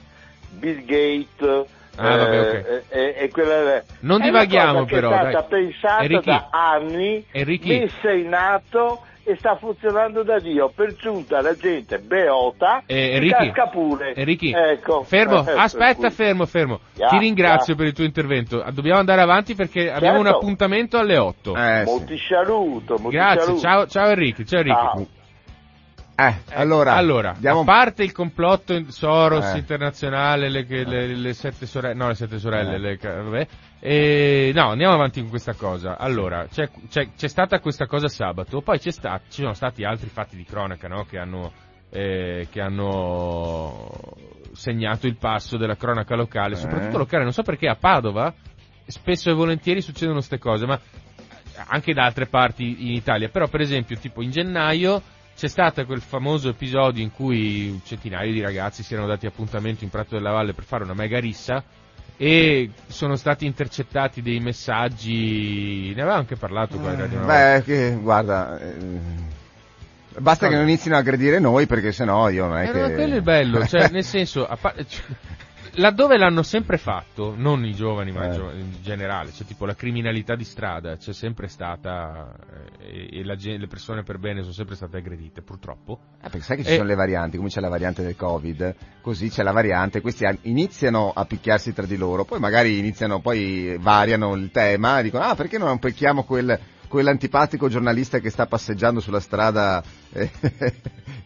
Bill Gates quella, non divaghiamo però, è stata pensata da anni, messa in atto e sta funzionando da Dio, per giunta la gente beota e casca pure. Enrico, ecco. fermo. Yeah, ti ringrazio per il tuo intervento, dobbiamo andare avanti perché abbiamo un appuntamento alle 8. Molti saluto. Grazie, saluto. Ciao Enrico, ciao Enrico. Ciao. Allora a parte il complotto Soros internazionale, le sette sorelle, no, le sette sorelle, vabbè. No, andiamo avanti con questa cosa. Allora, c'è stata questa cosa sabato, poi ci sono stati altri fatti di cronaca, no, che hanno segnato il passo della cronaca locale, soprattutto locale, non so perché a Padova spesso e volentieri succedono ste cose, ma anche da altre parti in Italia, però per esempio tipo in gennaio c'è stato quel famoso episodio in cui un centinaio di ragazzi si erano dati appuntamento in Prato della Valle per fare una mega rissa e sono stati intercettati dei messaggi, ne avevamo anche parlato qua in Radio Nord. Basta che non inizino a aggredire noi perché sennò io non è che... Quello è bello, cioè nel senso... Laddove l'hanno sempre fatto, non i giovani ma in generale, cioè tipo la criminalità di strada c'è sempre stata le persone per bene sono sempre state aggredite, purtroppo. Perché sai che ci sono le varianti, come c'è la variante del Covid, così c'è la variante, questi iniziano a picchiarsi tra di loro, poi magari poi variano il tema, dicono perché non picchiamo quell'antipatico giornalista che sta passeggiando sulla strada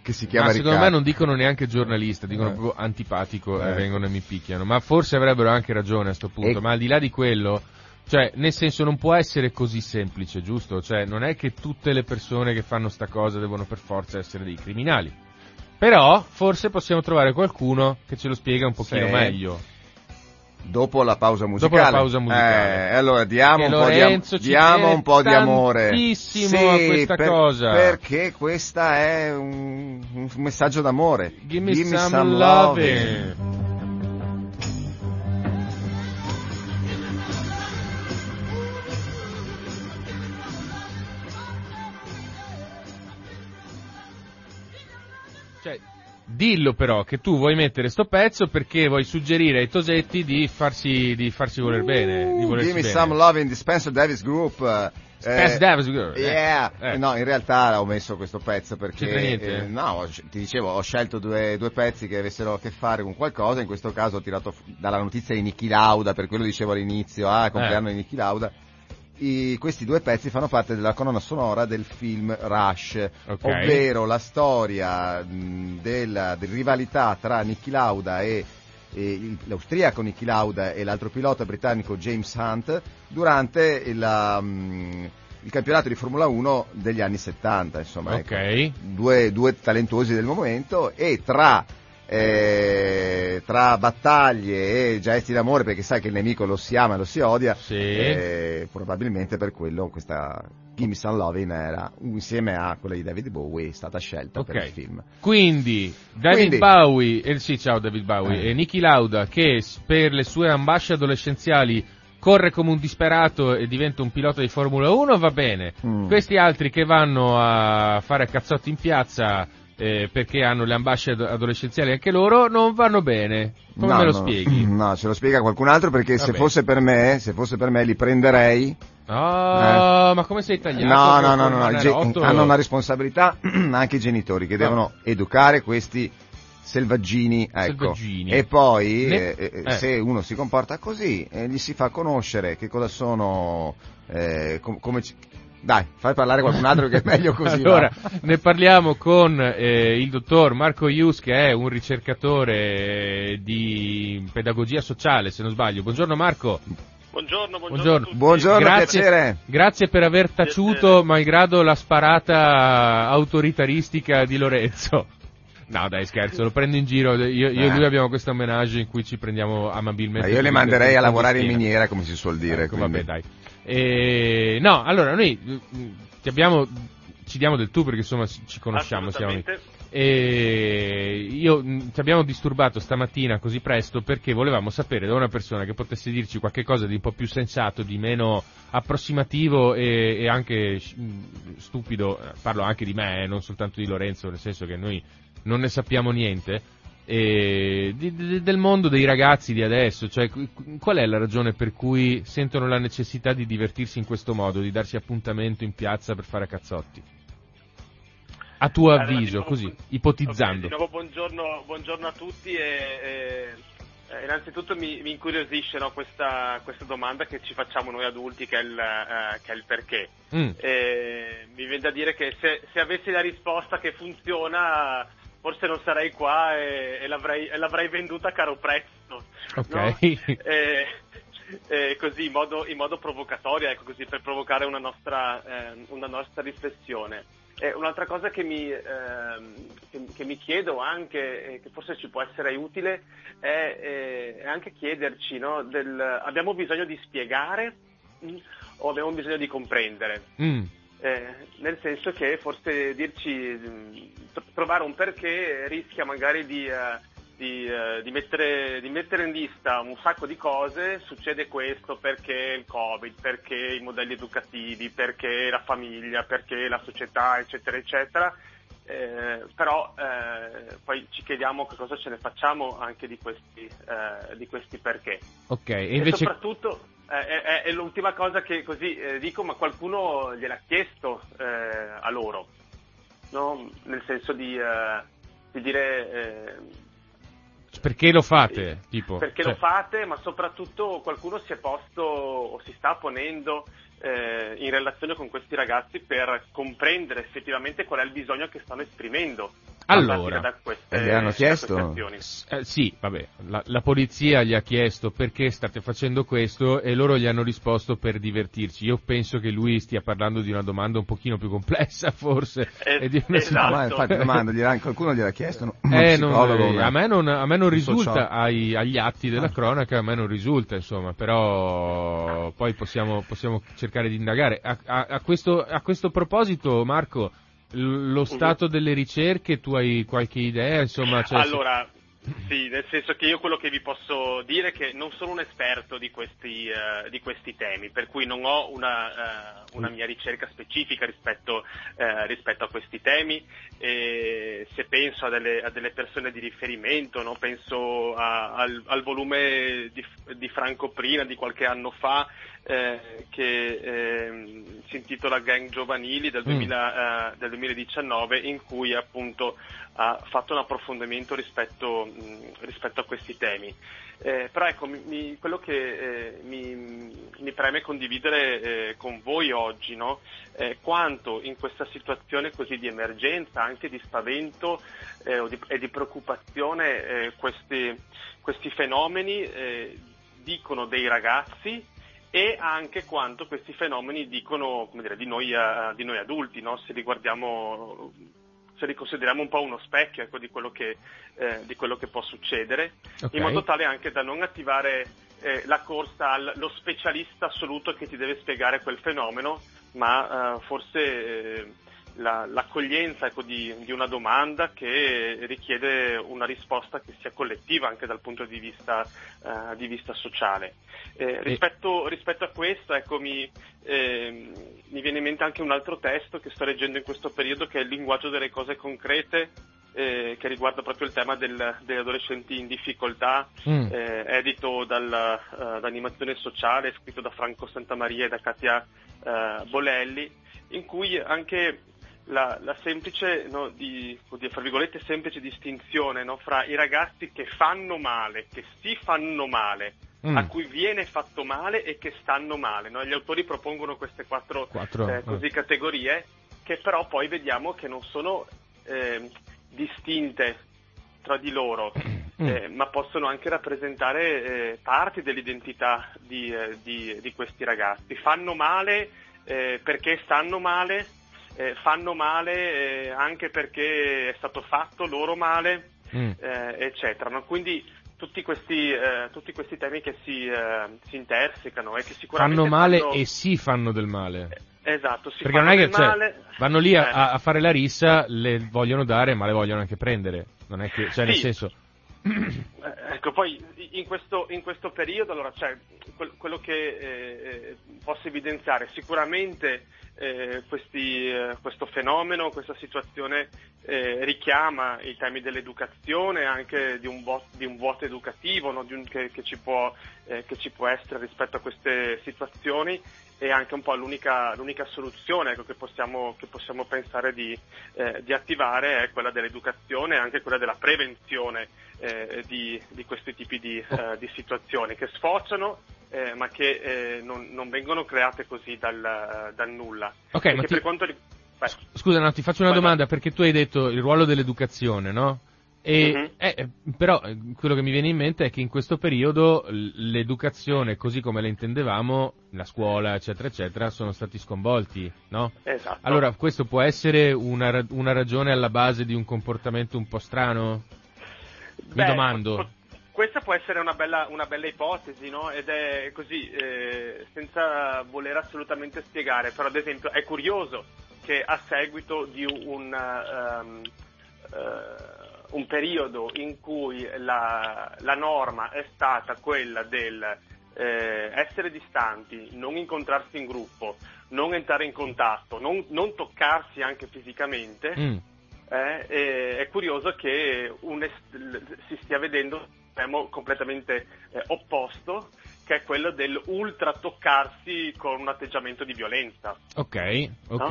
che si chiama Riccardo. Secondo me non dicono neanche giornalista, dicono proprio antipatico e vengono e mi picchiano, ma forse avrebbero anche ragione a sto punto, ma al di là di quello, cioè nel senso non può essere così semplice, giusto? Cioè non è che tutte le persone che fanno sta cosa devono per forza essere dei criminali, però forse possiamo trovare qualcuno che ce lo spiega un pochino meglio. Dopo la pausa musicale. Allora diamo un po' di amore. Sì, a questa cosa. Perché questa è un messaggio d'amore. Give me some love. Cioè, dillo però che tu vuoi mettere sto pezzo perché vuoi suggerire ai Tosetti di farsi voler bene, di volersi bene. Give me some love in the Spencer Davis Group. Spencer Davis Group. Yeah. No, in realtà ho messo questo pezzo perché no, ti dicevo, ho scelto due pezzi che avessero a che fare con qualcosa, in questo caso ho tirato dalla notizia di Niki Lauda, per quello dicevo all'inizio, compleanno di Niki Lauda. Questi due pezzi fanno parte della colonna sonora del film Rush, okay, ovvero la storia della rivalità tra Niki Lauda e l'austriaco Niki Lauda e l'altro pilota britannico James Hunt durante il campionato di Formula 1 degli anni 70, insomma, okay, ecco, due talentuosi del momento, e tra battaglie e gesti d'amore, perché sai che il nemico lo si ama e lo si odia, sì, probabilmente per quello questa Give Me Some Lovin' era, insieme a quella di David Bowie, è stata scelta, okay, per il film. Quindi Bowie, ciao David Bowie, e Niki Lauda, che per le sue ambasce adolescenziali corre come un disperato e diventa un pilota di Formula 1, va bene. Questi altri che vanno a fare cazzotti in piazza perché hanno le ambasce adolescenziali anche loro, non vanno bene. Come me lo spieghi? No, ce lo spiega qualcun altro, perché se fosse per me li prenderei. Ma come sei tagliato? No, hanno una responsabilità anche i genitori che devono educare questi selvaggini, ecco. Selvaggini. E poi se uno si comporta così gli si fa conoscere che cosa sono, come dai, fai parlare qualcun altro che è meglio così. Allora, ne parliamo con il dottor Marco Ius, che è un ricercatore di pedagogia sociale, se non sbaglio. Buongiorno Marco. Buongiorno. A tutti. Buongiorno, piacere. Grazie per aver taciuto malgrado la sparata autoritaristica di Lorenzo. No dai, scherzo, lo prendo in giro, io e lui abbiamo questa menage in cui ci prendiamo amabilmente. Io le manderei a lavorare in miniera, come si suol dire. Ecco, vabbè, dai. No, allora noi ci diamo del tu perché insomma ci conosciamo. Ci abbiamo disturbato stamattina così presto perché volevamo sapere da una persona che potesse dirci qualche cosa di un po' più sensato, di meno approssimativo e anche stupido. Parlo anche di me, non soltanto di Lorenzo, nel senso che noi non ne sappiamo niente del mondo dei ragazzi di adesso. Cioè, qual è la ragione per cui sentono la necessità di divertirsi in questo modo, di darsi appuntamento in piazza per fare cazzotti? A tuo avviso, allora, così, ipotizzando. Okay, di nuovo buongiorno a tutti e innanzitutto mi incuriosisce, no, questa domanda che ci facciamo noi adulti, che è il perché. Mi viene da dire che se avessi la risposta che funziona forse non sarei qua e l'avrei venduta a caro prezzo. Ok. No? Così in modo provocatorio, ecco, così per provocare una nostra riflessione. Un'altra cosa che mi chiedo anche, che forse ci può essere utile, è anche chiederci, no, abbiamo bisogno di spiegare o abbiamo bisogno di comprendere? Nel senso che forse trovare un perché rischia magari di mettere in lista un sacco di cose. Succede questo perché il Covid, perché i modelli educativi, perché la famiglia, perché la società, eccetera eccetera, però poi ci chiediamo che cosa ce ne facciamo anche di questi perché. Ok, e invece... soprattutto è l'ultima cosa che così dico, ma qualcuno gliel'ha chiesto a loro, no? Nel senso di dire perché lo fate? Tipo, perché lo fate, ma soprattutto qualcuno si è posto o si sta ponendo in relazione con questi ragazzi per comprendere effettivamente qual è il bisogno che stanno esprimendo. Allora, gli hanno chiesto? Sì, vabbè, la polizia gli ha chiesto perché state facendo questo e loro gli hanno risposto per divertirci. Io penso che lui stia parlando di una domanda un pochino più complessa, forse. Esatto. No, infatti, domanda, qualcuno gliel'ha chiesto? A me non risulta, agli atti della cronaca, a me non risulta, insomma, però poi possiamo cercare di indagare. A questo proposito, Marco, lo stato delle ricerche, tu hai qualche idea? Insomma, allora, sì, nel senso che io quello che vi posso dire è che non sono un esperto di questi temi, per cui non ho una mia ricerca specifica rispetto a questi temi. E se penso a delle persone di riferimento, no? Penso al volume di Franco Prina di qualche anno fa, che si intitola Gang Giovanili del 2019, in cui appunto ha fatto un approfondimento rispetto a questi temi. Però ecco, quello che mi preme condividere con voi oggi, no? Quanto in questa situazione così di emergenza, anche di spavento e di preoccupazione, questi fenomeni dicono dei ragazzi, e anche quanto questi fenomeni dicono, come dire, di noi adulti, no? Se riconsideriamo un po' uno specchio, ecco, di quello che può succedere, okay, in modo tale anche da non attivare la corsa allo specialista assoluto che ti deve spiegare quel fenomeno, ma forse l'accoglienza, ecco, di una domanda che richiede una risposta che sia collettiva anche dal punto di vista sociale. Rispetto a questo, ecco, mi viene in mente anche un altro testo che sto leggendo in questo periodo, che è Il linguaggio delle cose concrete, che riguarda proprio il tema degli adolescenti in difficoltà, edito da Animazione Sociale, scritto da Franco Santamaria e da Katia Bolelli, in cui anche la semplice, no, fra virgolette, semplice distinzione, no, fra i ragazzi che fanno male, che si fanno male, a cui viene fatto male e che stanno male, no? Gli autori propongono queste quattro categorie, che però poi vediamo che non sono distinte tra di loro, ma possono anche rappresentare parti dell'identità di questi ragazzi. Fanno male perché stanno male, fanno male anche perché è stato fatto loro male, eccetera, no? Quindi tutti questi temi che si intersecano e che sicuramente fanno male e si fanno del male. Esatto, si perché fanno non è che, male. Cioè, vanno lì a fare la rissa, le vogliono dare, ma le vogliono anche prendere. Non è che, cioè, nel senso. Ecco, poi in questo periodo, allora, cioè, quello che posso evidenziare sicuramente questo fenomeno, questa situazione richiama i temi dell'educazione, anche di un vuoto educativo, no? che ci può essere rispetto a queste situazioni, e anche un po' l'unica soluzione, ecco, che possiamo pensare di attivare è quella dell'educazione e anche quella della prevenzione di questi tipi di situazioni che sfociano, ma che non vengono create così dal nulla. Okay, ma scusa, no, ti faccio una domanda, perché tu hai detto il ruolo dell'educazione, no? E, però quello che mi viene in mente è che in questo periodo l'educazione, così come la intendevamo, la scuola, eccetera, eccetera, sono stati sconvolti, no? Esatto. Allora, questo può essere una ragione alla base di un comportamento un po' strano? Mi domando. Questa può essere una bella ipotesi, no? Ed è così, senza voler assolutamente spiegare, però ad esempio è curioso che a seguito di un periodo in cui la norma è stata quella del essere distanti, non incontrarsi in gruppo, non entrare in contatto, non toccarsi anche fisicamente, è curioso che si stia vedendo un sistema completamente opposto, che è quello dell'ultra toccarsi con un atteggiamento di violenza. Ok. No?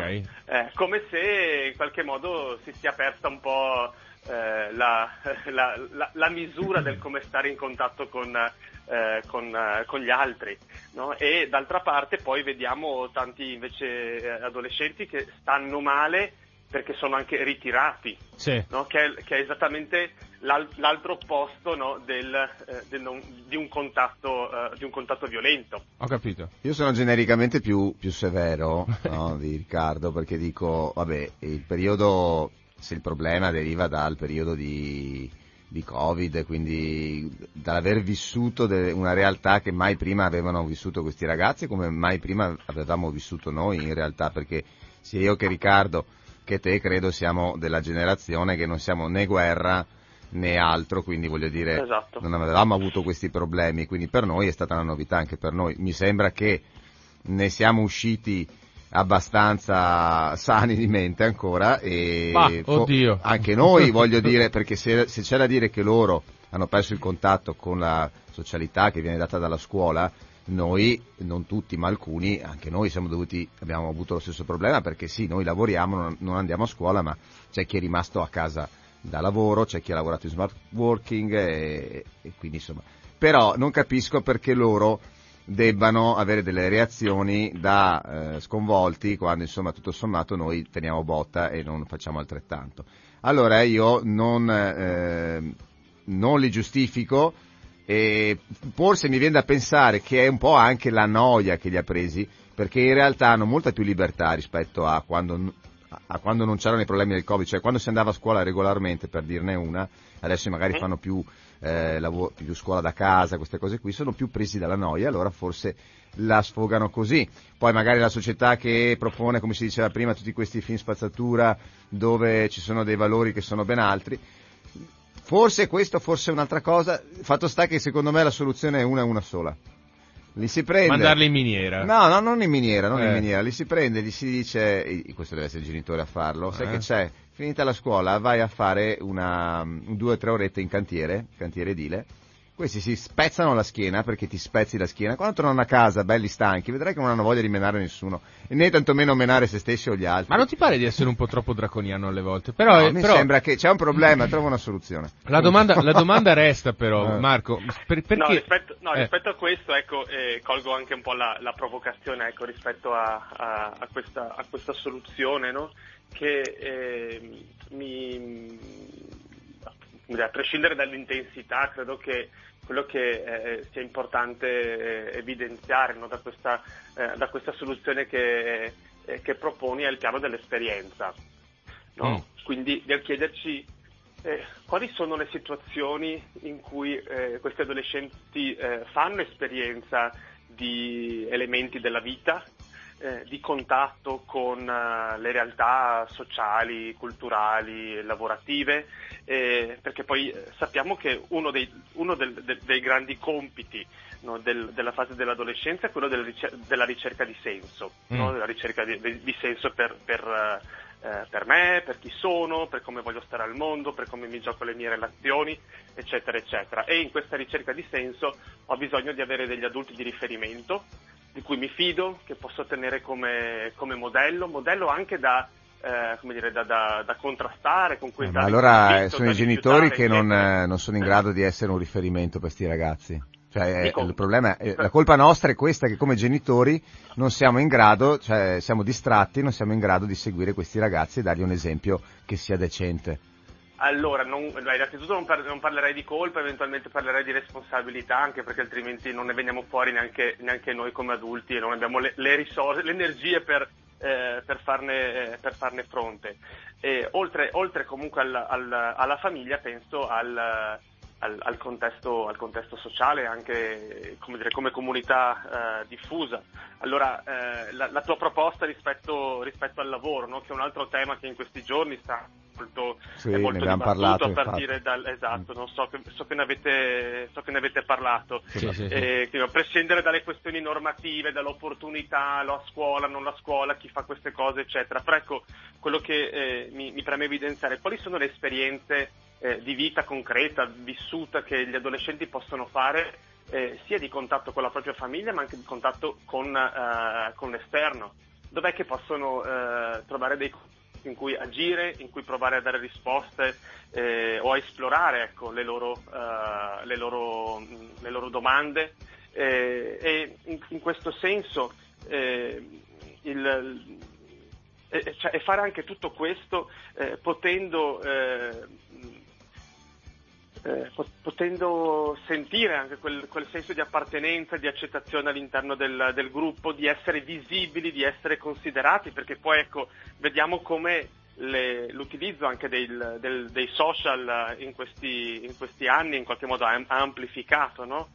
Come se in qualche modo si sia persa un po' la misura del come stare in contatto con gli altri, no? E d'altra parte poi vediamo tanti invece adolescenti che stanno male perché sono anche ritirati, sì, no? Che è esattamente l'altro opposto, no? di un contatto violento. Ho capito. Io sono genericamente più severo, no, di Riccardo, perché dico, vabbè, il periodo, se il problema deriva dal periodo di Covid, quindi dall'aver vissuto una realtà che mai prima avevano vissuto questi ragazzi, come mai prima avevamo vissuto noi in realtà, perché sia io che Riccardo che te credo siamo della generazione che non siamo né guerra né altro, quindi voglio dire, esatto, non avevamo avuto questi problemi, quindi per noi è stata una novità, anche per noi. Mi sembra che ne siamo usciti abbastanza sani di mente ancora, e oddio, anche noi, voglio dire, perché se c'è da dire che loro hanno perso il contatto con la socialità che viene data dalla scuola, noi, non tutti ma alcuni, anche noi abbiamo avuto lo stesso problema, perché sì, noi lavoriamo, non andiamo a scuola, ma c'è chi è rimasto a casa da lavoro, c'è chi ha lavorato in smart working e quindi insomma, però non capisco perché loro debbano avere delle reazioni da sconvolti, quando insomma tutto sommato noi teniamo botta e non facciamo altrettanto. Allora io non li giustifico, e forse mi viene da pensare che è un po' anche la noia che li ha presi, perché in realtà hanno molta più libertà rispetto a quando non c'erano i problemi del Covid, cioè quando si andava a scuola regolarmente, per dirne una. Adesso magari fanno più scuola da casa, queste cose qui, sono più presi dalla noia, allora forse la sfogano così. Poi magari la società che propone, come si diceva prima, tutti questi film spazzatura dove ci sono dei valori che sono ben altri, forse questo, forse un'altra cosa. Fatto sta che secondo me la soluzione è una sola. Li si prende, mandarli in miniera. No, non in miniera, in miniera, li si prende, gli si dice, questo deve essere il genitore a farlo, sai che c'è, finita la scuola vai a fare 2 o 3 orette in cantiere edile, Questi si spezzano la schiena, perché ti spezzi la schiena. Quando tornano a casa belli stanchi, vedrai che non hanno voglia di menare nessuno, e né tantomeno menare se stessi o gli altri. Ma non ti pare di essere un po' troppo draconiano alle volte? Però, no, mi sembra che c'è un problema, trovo una soluzione. La domanda resta però, Marco, perché... rispetto a questo, ecco, colgo anche un po' la provocazione, ecco, rispetto a questa soluzione, no? Che a prescindere dall'intensità, credo che quello che sia importante evidenziare, no, da questa soluzione che proponi è il piano dell'esperienza, no? Quindi nel chiederci quali sono le situazioni in cui questi adolescenti fanno esperienza di elementi della vita, di contatto con le realtà sociali, culturali, lavorative, perché poi sappiamo che uno dei grandi compiti, no, della fase dell'adolescenza è quello della ricerca di senso, no? Della ricerca di senso per me, per chi sono, per come voglio stare al mondo, per come mi gioco le mie relazioni, eccetera, eccetera. E in questa ricerca di senso ho bisogno di avere degli adulti di riferimento, di cui mi fido, che posso tenere come modello anche da contrastare, con cui... Ma allora sono i genitori che non sono in grado di essere un riferimento per sti ragazzi. Cioè, il problema è, la colpa nostra è questa, che come genitori non siamo in grado, cioè siamo distratti, non siamo in grado di seguire questi ragazzi e dargli un esempio che sia decente. Allora, innanzitutto non parlerei di colpa, eventualmente parlerei di responsabilità, anche perché altrimenti non ne veniamo fuori neanche noi come adulti, e non abbiamo le risorse, le energie per farne fronte. E oltre comunque alla famiglia, penso al contesto sociale, anche come comunità diffusa. Allora la tua proposta rispetto al lavoro, no? Che è un altro tema che in questi giorni sta molto, sì, è molto dibattuto, parlato, a partire dal... Esatto, non so che ne avete parlato. Sì, sì, sì. A prescindere dalle questioni normative, dall'opportunità, la scuola, non la scuola, chi fa queste cose, eccetera. Però ecco, quello che mi preme evidenziare, quali sono le esperienze di vita concreta, vissuta, che gli adolescenti possono fare, sia di contatto con la propria famiglia, ma anche di contatto con l'esterno. Dov'è che possono trovare dei contesti in cui agire, in cui provare a dare risposte o a esplorare, ecco, le loro domande, e in questo senso e fare anche tutto questo potendo sentire anche quel senso di appartenenza, di accettazione all'interno del gruppo, di essere visibili, di essere considerati, perché poi, ecco, vediamo come l'utilizzo anche dei social in questi anni in qualche modo ha amplificato, no?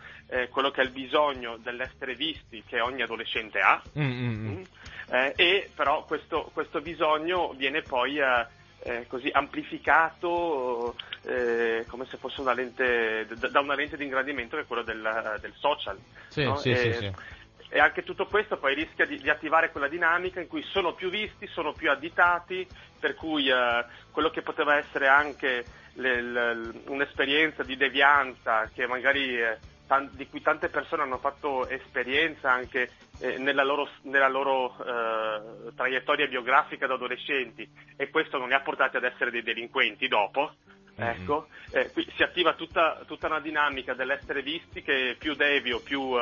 Quello che è il bisogno dell'essere visti che ogni adolescente ha, e però questo bisogno viene poi così amplificato, come se fosse una lente, da una lente di ingrandimento che è quella del social, sì, no? Sì, sì. E anche tutto questo poi rischia di attivare quella dinamica in cui sono più visti, sono più additati, per cui quello che poteva essere anche un'esperienza di devianza, che magari di cui tante persone hanno fatto esperienza anche nella loro traiettoria biografica da adolescenti, e questo non li ha portati ad essere dei delinquenti dopo. Ecco, qui si attiva tutta una dinamica dell'essere visti, che più devio, più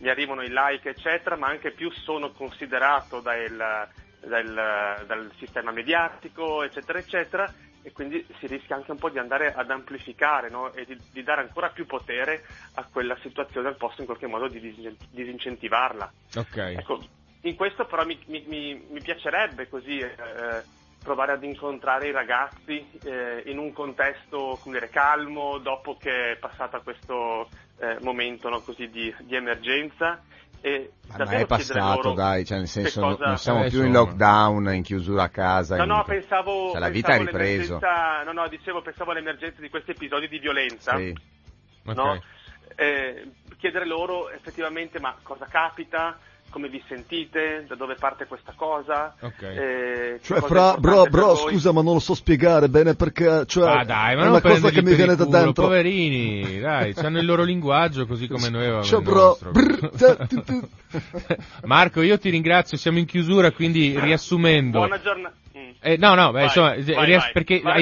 mi arrivano i like, eccetera, ma anche più sono considerato dal sistema mediatico, eccetera, eccetera, e quindi si rischia anche un po' di andare ad amplificare, no? E di dare ancora più potere a quella situazione, al posto in qualche modo di disincentivarla. Okay. Ecco, in questo però mi piacerebbe così... provare ad incontrare i ragazzi in un contesto, come dire, calmo, dopo che è passato questo momento, no, così di emergenza. E ma è passato, dai, cioè nel senso, non siamo più in lockdown, in chiusura a casa. No, pensavo, cioè, la vita è ripresa. Pensavo all'emergenza di questi episodi di violenza. Sì. No? Okay. Chiedere loro effettivamente ma cosa capita, come vi sentite, da dove parte questa cosa. Okay. Cioè, fra, bro, scusa, ma non lo so spiegare bene perché, cioè, ah, dai, ma è una cosa che mi viene da dentro. Poverini, dai, hanno il loro linguaggio così come noi avevamo il nostro. Marco, io ti ringrazio, siamo in chiusura, quindi riassumendo. Buona giornata. Hai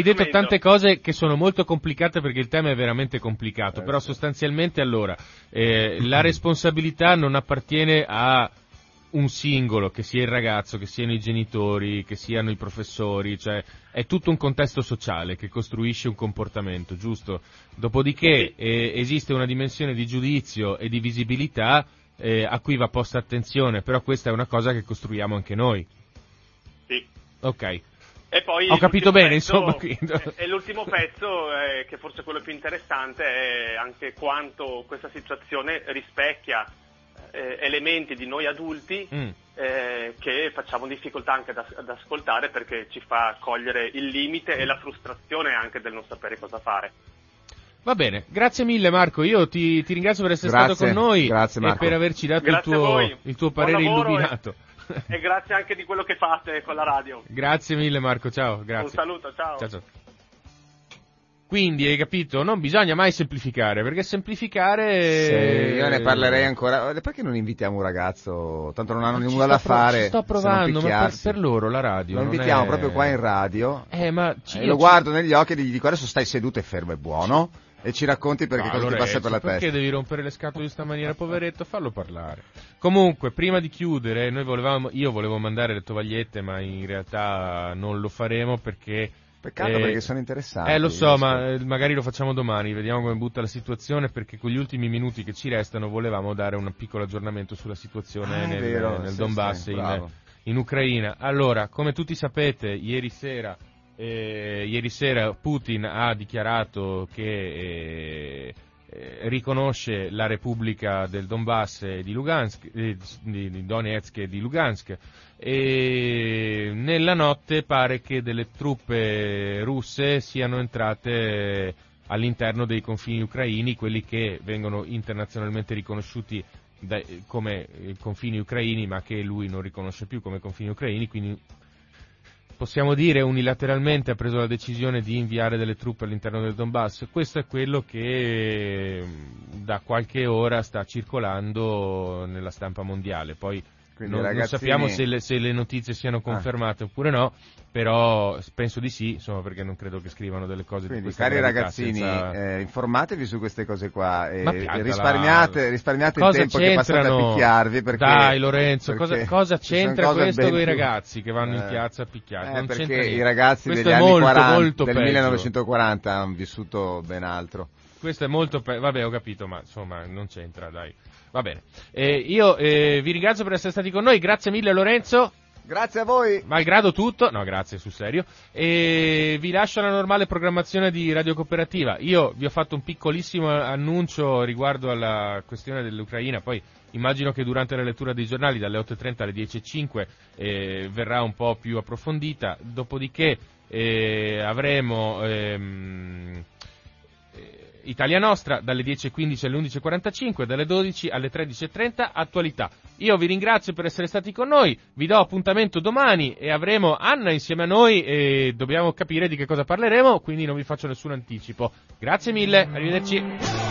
detto tante cose che sono molto complicate perché il tema è veramente complicato, però sostanzialmente allora la responsabilità non appartiene a un singolo, che sia il ragazzo, che siano i genitori, che siano i professori, cioè è tutto un contesto sociale che costruisce un comportamento, giusto? Dopodiché esiste una dimensione di giudizio e di visibilità a cui va posta attenzione, però questa è una cosa che costruiamo anche noi. Sì. Ok. E poi ho capito bene, insomma. E l'ultimo pezzo, che forse è quello più interessante, è anche quanto questa situazione rispecchia elementi di noi adulti che facciamo difficoltà anche ad ascoltare, perché ci fa cogliere il limite e la frustrazione anche del non sapere cosa fare. Va bene, grazie mille Marco, io ti ringrazio per essere stato con noi e per averci dato il tuo parere illuminato. E grazie anche di quello che fate con la radio. Grazie mille Marco, ciao. Grazie. Un saluto, ciao. Quindi hai capito, non bisogna mai semplificare, perché semplificare... Sì, io ne parlerei ancora. Perché non invitiamo un ragazzo? Tanto non hanno nulla da fare. Sto provando, ma per loro la radio lo invitiamo proprio qua in radio, lo guardo negli occhi e gli dico: adesso stai seduto e fermo e buono e ci racconti perché cosa ti passa per la testa. Perché devi rompere le scatole di sta maniera, poveretto? Fallo parlare. Comunque, prima di chiudere, io volevo mandare le tovagliette, ma in realtà non lo faremo perché... Peccato, perché sono interessanti. Lo so, ma magari lo facciamo domani, vediamo come butta la situazione, perché con gli ultimi minuti che ci restano volevamo dare un piccolo aggiornamento sulla situazione nel Donbass, in Ucraina. Allora, come tutti sapete, ieri sera Putin ha dichiarato che riconosce la Repubblica del Donbass e di Lugansk, di Donetsk e di Lugansk, e nella notte pare che delle truppe russe siano entrate all'interno dei confini ucraini, quelli che vengono internazionalmente riconosciuti come confini ucraini, ma che lui non riconosce più come confini ucraini, quindi possiamo dire unilateralmente ha preso la decisione di inviare delle truppe all'interno del Donbass. Questo è quello che da qualche ora sta circolando nella stampa mondiale. Poi non sappiamo se le notizie siano confermate oppure no, però penso di sì, insomma, perché non credo che scrivano delle cose quindi, di questa cari ragazzini, informatevi su queste cose qua e risparmiate il tempo che passate a picchiarvi, perché dai Lorenzo, perché cosa c'entra questo con i ragazzi che vanno in piazza a picchiare? Non perché i ragazzi degli anni 40 del 1940 hanno vissuto ben altro. Questo è molto vabbè, ho capito, ma insomma non c'entra, dai. Va bene, io vi ringrazio per essere stati con noi, grazie mille Lorenzo. Grazie a voi. Malgrado tutto, no grazie, sul serio, e vi lascio alla normale programmazione di Radio Cooperativa. Io vi ho fatto un piccolissimo annuncio riguardo alla questione dell'Ucraina, poi immagino che durante la lettura dei giornali dalle 8.30 alle 10.05 verrà un po' più approfondita, dopodiché avremo... Italia Nostra dalle 10.15 alle 11.45, dalle 12 alle 13.30 attualità. Io vi ringrazio per essere stati con noi, vi do appuntamento domani e avremo Anna insieme a noi e dobbiamo capire di che cosa parleremo, quindi non vi faccio nessun anticipo. Grazie mille, arrivederci.